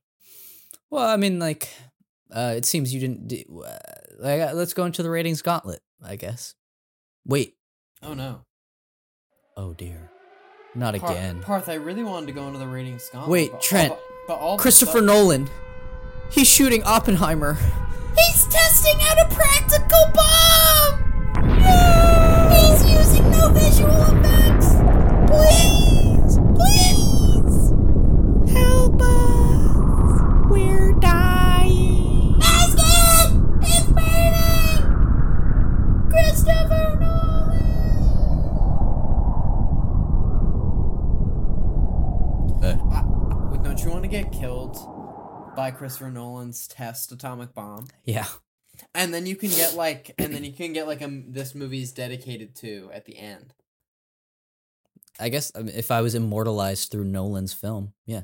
Well, I mean, like, uh, it seems you didn't. Do, uh, like, let's go into the ratings gauntlet, I guess. Wait. Oh no. Oh dear. Not Parth, again. Parth, I really wanted to go into the ratings gauntlet. Wait, but, Trent. But, but all Christopher stuff- Nolan. He's shooting Oppenheimer. He's testing out a practical bomb! No! He's using no visual effects! Please! Please! Help us! We're dying! Asgard! It's burning! Christopher Nolan! Hey. Uh, don't you want to get killed? By Christopher Nolan's test atomic bomb. Yeah. And then you can get like, and then you can get like a, this movie's dedicated to at the end. I guess I mean, if I was immortalized through Nolan's film, yeah.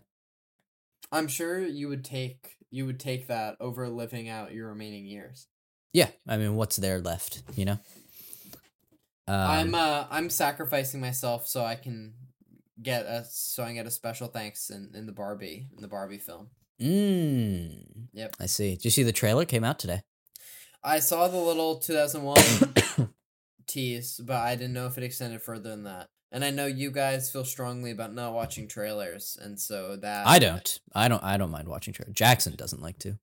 I'm sure you would take, you would take that over living out your remaining years. Yeah. I mean, what's there left, you know? Um, I'm, uh, I'm sacrificing myself so I can get a, so I can get a special thanks in, in the Barbie, in the Barbie film. Mmm. Yep. I see. Did you see the trailer? Came out today. I saw the little two thousand one tease, but I didn't know if it extended further than that. And I know you guys feel strongly about not watching trailers, and so that I don't. I don't. I don't mind watching trailers. Jackson doesn't like to.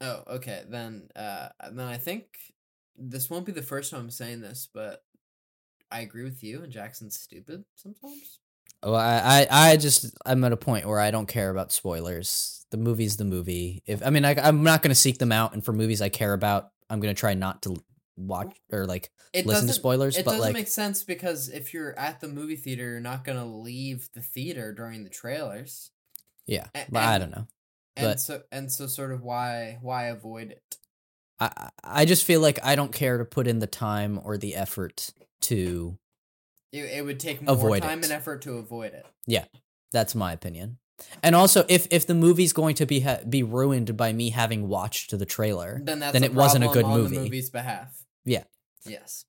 Oh, okay. Then, uh, then I think this won't be the first time I'm saying this, but I agree with you. And Jackson's stupid sometimes. Oh, I, I, I just, I'm at a point where I don't care about spoilers. The movie's the movie. If I mean, I, I'm not going to seek them out. And for movies I care about, I'm going to try not to watch or like it listen to spoilers. It but doesn't like, make sense because if you're at the movie theater, you're not going to leave the theater during the trailers. Yeah, and, but I don't know. And but so, and so, sort of why, why avoid it? I, I just feel like I don't care to put in the time or the effort to. It would take more avoid time it. and effort to avoid it. Yeah, that's my opinion. And also, if, if the movie's going to be ha- be ruined by me having watched the trailer, then, that's then it wasn't a good on movie. On the movie's behalf. Yeah. Yes.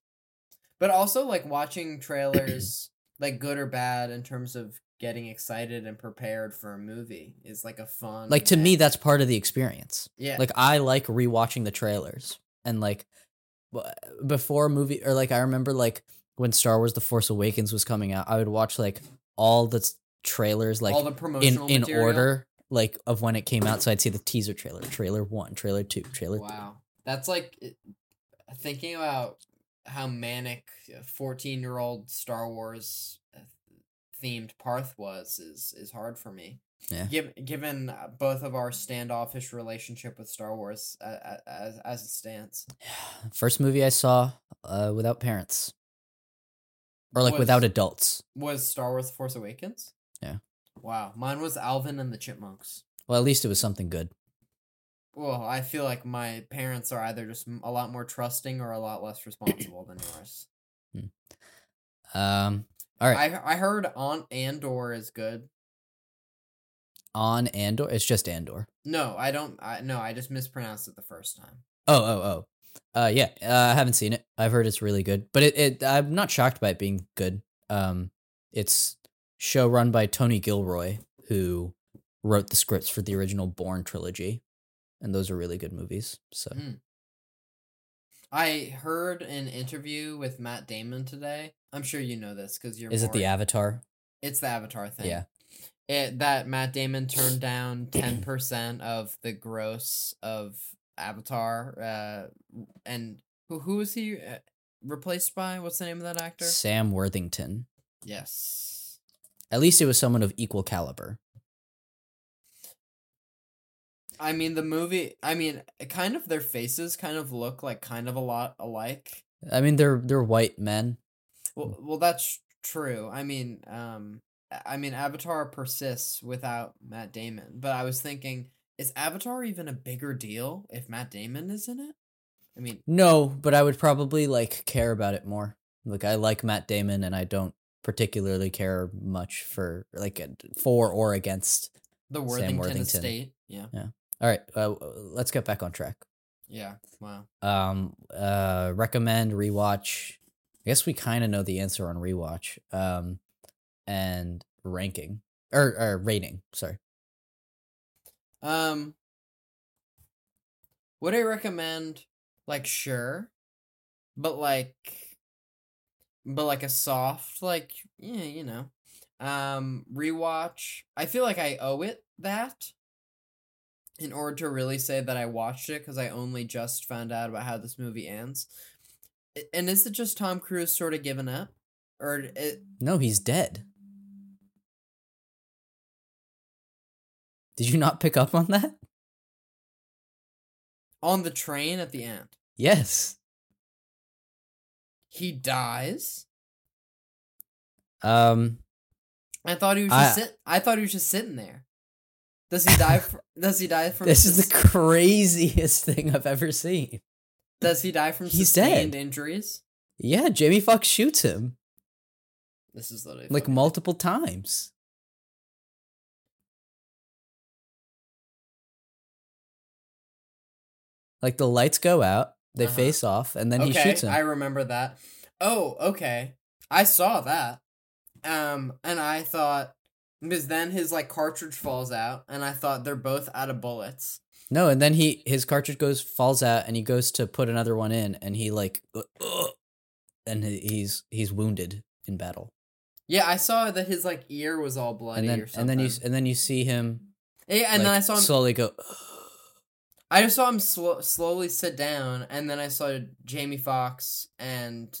But also, like, watching trailers, like, good or bad in terms of getting excited and prepared for a movie is, like, a fun... Like, to me, that's part of the experience. Yeah. Like, I like rewatching the trailers. And, like, before a movie... Or, like, I remember, like... when Star Wars The Force Awakens was coming out, I would watch like all the trailers, like all the promotional in, in order, like of when it came out. So I'd see the teaser trailer, trailer one, trailer two, trailer. Wow. Three. That's like thinking about how manic fourteen year old Star Wars themed Parth was is, is hard for me. Yeah. Given, given both of our standoffish relationship with Star Wars uh, as, as it stands. First movie I saw uh, without parents. Or like was, without adults. Was Star Wars Force Awakens? Yeah. Wow. Mine was Alvin and the Chipmunks. Well, at least it was something good. Well, I feel like my parents are either just a lot more trusting or a lot less responsible than yours. Hmm. Um. All right. I I heard on Andor is good. On Andor? It's just Andor. No, I don't. I, no, I just mispronounced it the first time. Oh, oh, oh. Uh yeah, uh, I haven't seen it. I've heard it's really good, but it, it I'm not shocked by it being good. Um, it's show run by Tony Gilroy, who wrote the scripts for the original Bourne trilogy, and those are really good movies. So, mm. I heard an interview with Matt Damon today. I'm sure you know this because you're. Is more, it the Avatar? It's the Avatar thing. Yeah. It that Matt Damon turned down ten percent of the gross of. Avatar, uh, and who who was he replaced by? What's the name of that actor? Sam Worthington. Yes. At least it was someone of equal caliber. I mean, the movie. I mean, kind of their faces kind of look like kind of a lot alike. I mean, they're they're white men. Well, well, that's true. I mean, um, I mean, Avatar persists without Matt Damon. But I was thinking, is Avatar even a bigger deal if Matt Damon is in it? I mean, no, but I would probably like care about it more. Like, I like Matt Damon, and I don't particularly care much for like for or against the Worthington, Sam Worthington. Estate. Yeah, yeah. All right, uh, let's get back on track. Yeah. Wow. Um. Uh. Recommend rewatch. I guess we kind of know the answer on rewatch. Um, and ranking or or rating. Sorry. Um. Would I recommend? Like, sure, but like, but like a soft, like, yeah, you know, um, rewatch. I feel like I owe it that in order to really say that I watched it, because I only just found out about how this movie ends. And is it just Tom Cruise sort of giving up, or it? No, he's dead. Did you not pick up on that? On the train at the end. Yes. He dies. Um, I thought he was I, just sit- I thought he was just sitting there. Does he die? From, does he die from? This is the craziest thing I've ever seen. Does he die from He's sustained dead. injuries? Yeah, Jamie Foxx shoots him. This is literally like funny. multiple times. Like, the lights go out, they uh-huh. face off, and then okay, he shoots him. I remember that. Oh, okay. I saw that. Um, and I thought, because then his, like, cartridge falls out, and I thought they're both out of bullets. No, and then he, his cartridge goes, falls out, and he goes to put another one in, and he, like, uh, and he's, he's wounded in battle. Yeah, I saw that his, like, ear was all bloody and then, or something. And then you, and then you see him, yeah, and like, then I saw him slowly go, uh, I just saw him sl- slowly sit down, and then I saw Jamie Foxx and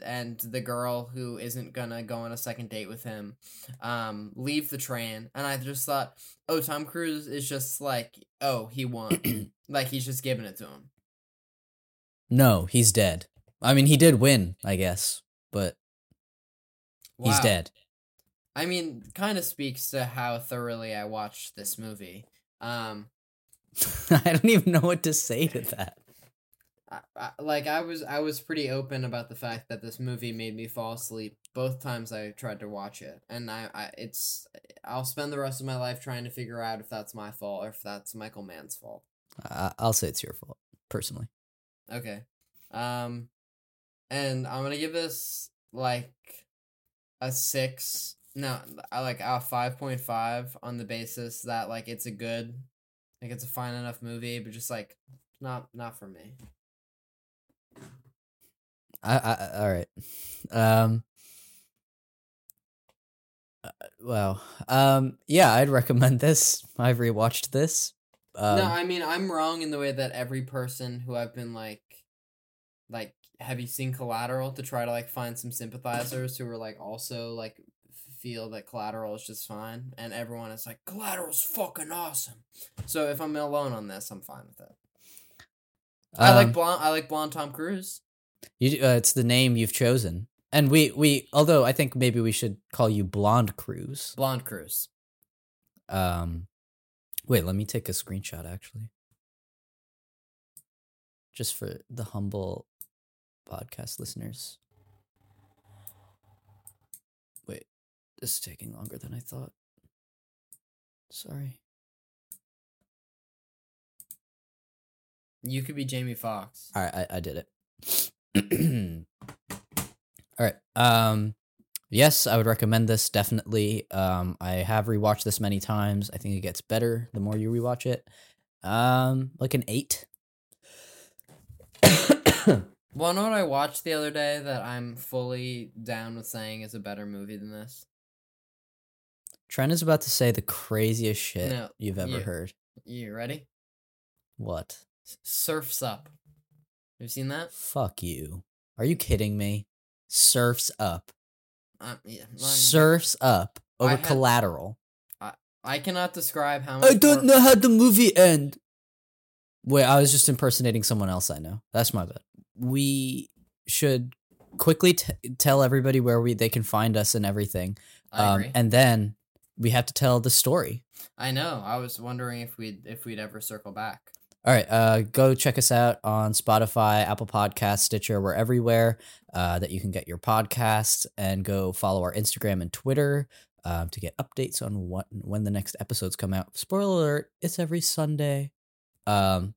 and the girl who isn't gonna go on a second date with him um, leave the train, and I just thought, oh, Tom Cruise is just like, oh, he won. Like, he's just giving it to him. No, he's dead. I mean, he did win, I guess, but wow. He's dead. I mean, kind of speaks to how thoroughly I watched this movie. Um... I don't even know what to say to that. I, I, like I was, I was pretty open about the fact that this movie made me fall asleep both times I tried to watch it, and I, I, it's, I'll spend the rest of my life trying to figure out if that's my fault or if that's Michael Mann's fault. Uh, I'll say it's your fault, personally. Okay, um, and I'm gonna give this like a six. No, I like a five point five on the basis that like it's a good. Like, it's a fine enough movie, but just, like, not not for me. I, I all right. Um, uh, wow. Um, yeah, I'd recommend this. I've rewatched this. Um, no, I mean, I'm wrong in the way that every person who I've been, like, like, have you seen Collateral? To try to, like, find some sympathizers who were, like, also, like, feel that Collateral is just fine, and everyone is like, Collateral's fucking awesome. So if I'm alone on this, I'm fine with it. Um, I like blonde. I like blonde Tom Cruise. You, uh, it's the name you've chosen, and we, we although I think maybe we should call you Blonde Cruise. Blonde Cruise. Um, wait, let me take a screenshot actually, just for the humble podcast listeners. This is taking longer than I thought. Sorry. You could be Jamie Foxx. All right, I, I did it. All right. Um, yes, I would recommend this, definitely. Um, I have rewatched this many times. I think it gets better the more you rewatch it. Um, like an eight. Well, you know what I watched the other day that I'm fully down with saying is a better movie than this? Trent is about to say the craziest shit no, you've ever you, heard. You ready? What? Surf's Up. Have you seen that? Fuck you. Are you kidding me? Surf's Up. Um, yeah, well, Surf's Up over I had, Collateral. I, I cannot describe how much I don't more... know how the movie end. Wait, I was just impersonating someone else I know. That's my bad. We should quickly t- tell everybody where we they can find us and everything. Um, and then we have to tell the story. I know. I was wondering if we'd if we'd ever circle back. All right, uh, go check us out on Spotify, Apple Podcasts, Stitcher. We're everywhere uh, that you can get your podcasts, and go follow our Instagram and Twitter uh, to get updates on what, when the next episodes come out. Spoiler alert, it's every Sunday. Um,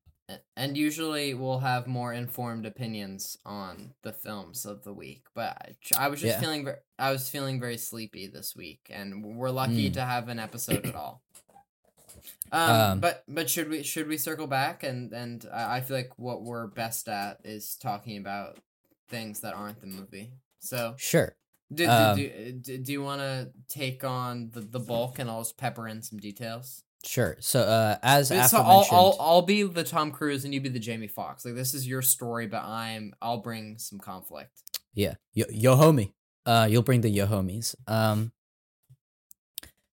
and usually we'll have more informed opinions on the films of the week. But I, I was just yeah. feeling ver- I was feeling very sleepy this week, and we're lucky mm. to have an episode at all. Um, um, but but should we should we circle back and and uh, I feel like what we're best at is talking about things that aren't the movie. So sure. Do do, um, do, do, do you want to take on the, the bulk, and I'll just pepper in some details? Sure. So uh, as so aforementioned, I'll, I'll I'll be the Tom Cruise and you be the Jamie Foxx. Like, this is your story, but I'm I'll bring some conflict. Yeah, yo, yo homie. Uh, you'll bring the yo homies. Um.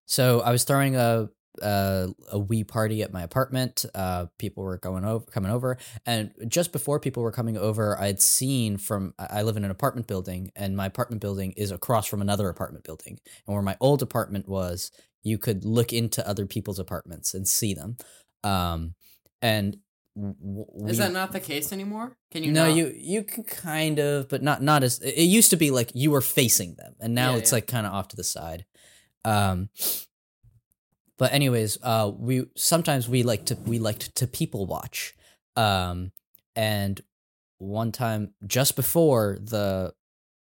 So I was throwing a. Uh, a wee party at my apartment. Uh, people were going over, coming over, and just before people were coming over, I'd seen from. I live in an apartment building, and my apartment building is across from another apartment building. And where my old apartment was, you could look into other people's apartments and see them. Um, and w- we, is that not the case anymore? Can you? No, not? you you can kind of, but not not as it used to be. Like, you were facing them, and now yeah, it's yeah. like kind of off to the side. Um. But anyways, uh, we sometimes we like to we liked to people watch, um, and one time just before the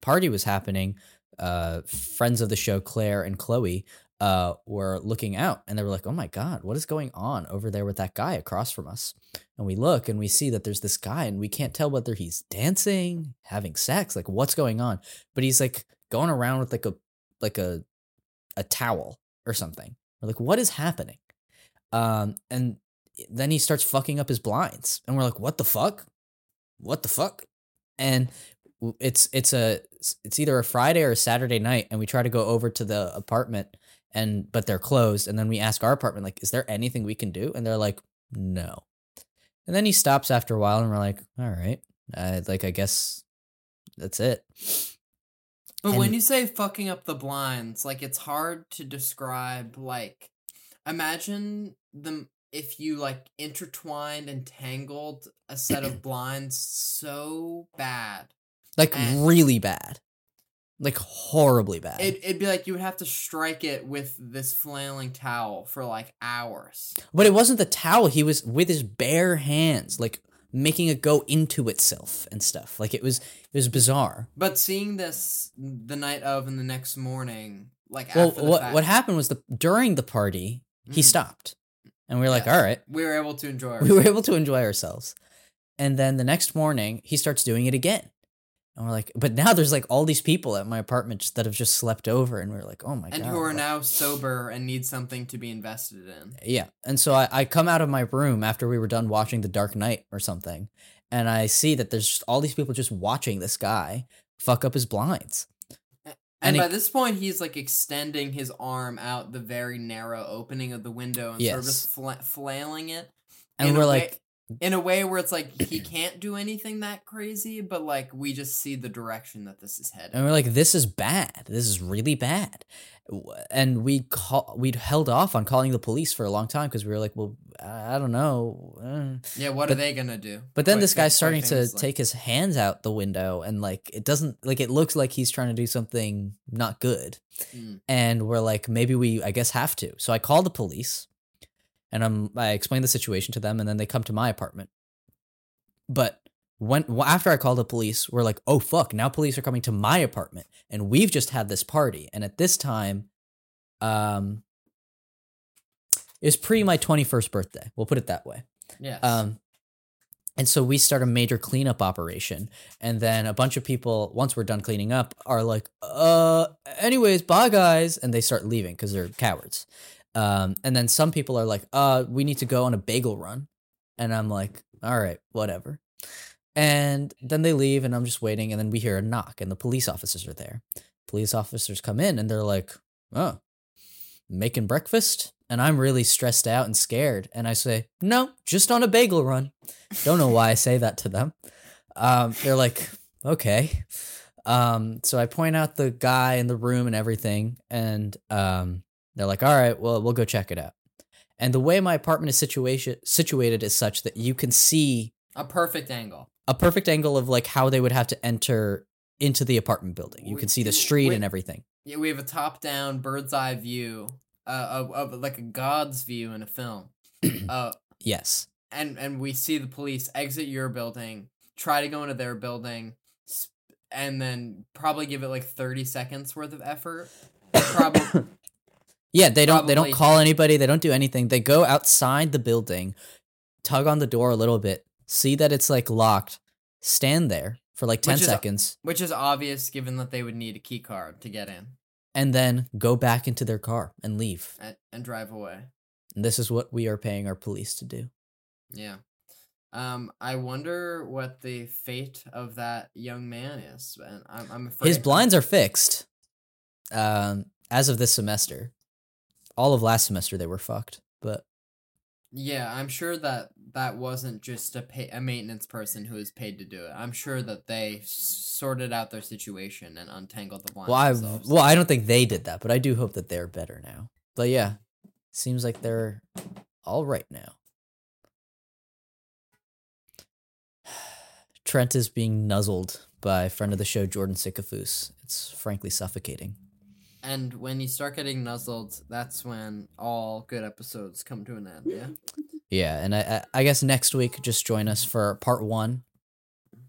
party was happening, uh, friends of the show Claire and Chloe uh, were looking out, and they were like, "Oh my God, what is going on over there with that guy across from us?" And we look and we see that there's this guy, and we can't tell whether he's dancing, having sex, like what's going on. But he's like going around with like a like a a towel or something. We're like, what is happening? Um, and then he starts fucking up his blinds, and we're like, what the fuck? What the fuck? And it's it's a it's either a Friday or a Saturday night, and we try to go over to the apartment, and but they're closed. And then we ask our apartment, like, is there anything we can do? And they're like, no. And then he stops after a while, and we're like, all right, uh, like I guess that's it. But and when you say fucking up the blinds, like, it's hard to describe. Like, imagine them if you like intertwined and tangled a set of blinds so bad, like really bad, like horribly bad. It, it'd be like you would have to strike it with this flailing towel for like hours. But it wasn't the towel. He was with his bare hands, like making it go into itself and stuff. Like, it was it was bizarre. But seeing this the night of and the next morning, like, well, after the what, fact, what happened was the during the party, mm-hmm. he stopped. And we were yes. like, all right. We were able to enjoy ourselves. We were able to enjoy ourselves. And then the next morning, he starts doing it again. And we're like, but now there's like all these people at my apartment just, that have just slept over. And we're like, oh my God. And who are now sober and need something to be invested in. Yeah. And so I, I come out of my room after we were done watching The Dark Knight or something. And I see that there's just all these people just watching this guy fuck up his blinds. And, and by it, this point, he's like extending his arm out the very narrow opening of the window and yes. sort of just fla- flailing it. And we're like. Way- In a way where it's like he can't do anything that crazy, but like we just see the direction that this is headed. And we're like, this is bad. This is really bad. And we call, we'd held off on calling the police for a long time because we were like, well, I don't know. Yeah, what but, are they going to do? But then Wait, this guy's starting to take his hands out the window, and like it doesn't, like it looks like he's trying to do something not good. Mm. And we're like, maybe we, I guess, have to. So I call the police. And I'm, I explained the situation to them, and then they come to my apartment. But when after I called the police, we're like, oh, fuck, now police are coming to my apartment, and we've just had this party. And at this time, um, it was pre my twenty-first birthday. We'll put it that way. Yes. Um, and so we start a major cleanup operation. And then a bunch of people, once we're done cleaning up, are like, uh, anyways, bye, guys. And they start leaving because they're cowards. Um, and then some people are like, uh, we need to go on a bagel run. And I'm like, all right, whatever. And then they leave, and I'm just waiting. And then we hear a knock, and the police officers are there. Police officers come in, and they're like, oh, making breakfast? And I'm really stressed out and scared. And I say, no, just on a bagel run. Don't know why I say that to them. Um, they're like, okay. Um, so I point out the guy in the room and everything, and um, they're like, all right, well, we'll go check it out. And the way my apartment is situation situated is such that you can see a perfect angle, a perfect angle of like how they would have to enter into the apartment building. You we, can see the street we, and everything. Yeah, we have a top down bird's eye view uh, of, of like a god's view in a film. uh, yes. And, and we see the police exit your building, try to go into their building, and then probably give it like thirty seconds worth of effort. Probably. Yeah, they don't Probably. they don't call anybody, they don't do anything. They go outside the building, tug on the door a little bit, see that it's like locked, stand there for like ten which seconds. Is, which is obvious given that they would need a key card to get in. And then go back into their car and leave. And, and drive away. And this is what we are paying our police to do. Yeah. Um, I wonder what the fate of that young man is. And I'm, I'm afraid his blinds are fixed. Um, as of this semester. All of last semester they were fucked, but yeah, I'm sure that that wasn't just a pay- a maintenance person who was paid to do it. I'm sure that they sorted out their situation and untangled the blinds. Well, themselves. I well, I don't think they did that, but I do hope that they're better now. But yeah, seems like they're all right now. Trent is being nuzzled by friend of the show Jordan Sikafus. It's frankly suffocating. And when you start getting nuzzled, that's when all good episodes come to an end, yeah? Yeah, and I, I guess next week, just join us for part one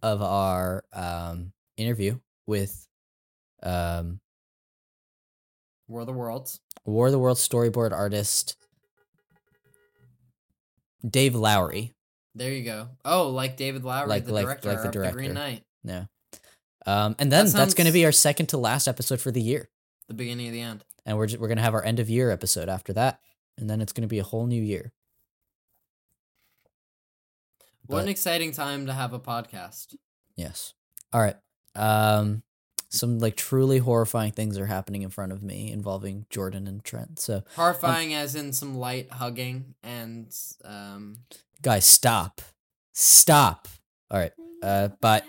of our um, interview with... Um, War of the Worlds. War of the Worlds storyboard artist Dave Lowry. There you go. Oh, like David Lowry, like, the, like, director like the director of The Green Knight. Yeah. Um, and then that sounds... that's going to be our second to last episode for the year. The beginning of the end. And we're just, we're going to have our end of year episode after that. And then it's going to be a whole new year. What but, an exciting time to have a podcast. Yes. All right. Um, some like truly horrifying things are happening in front of me involving Jordan and Trent. So horrifying um, as in some light hugging and... um. Guys, stop. Stop. All right. Uh, bye.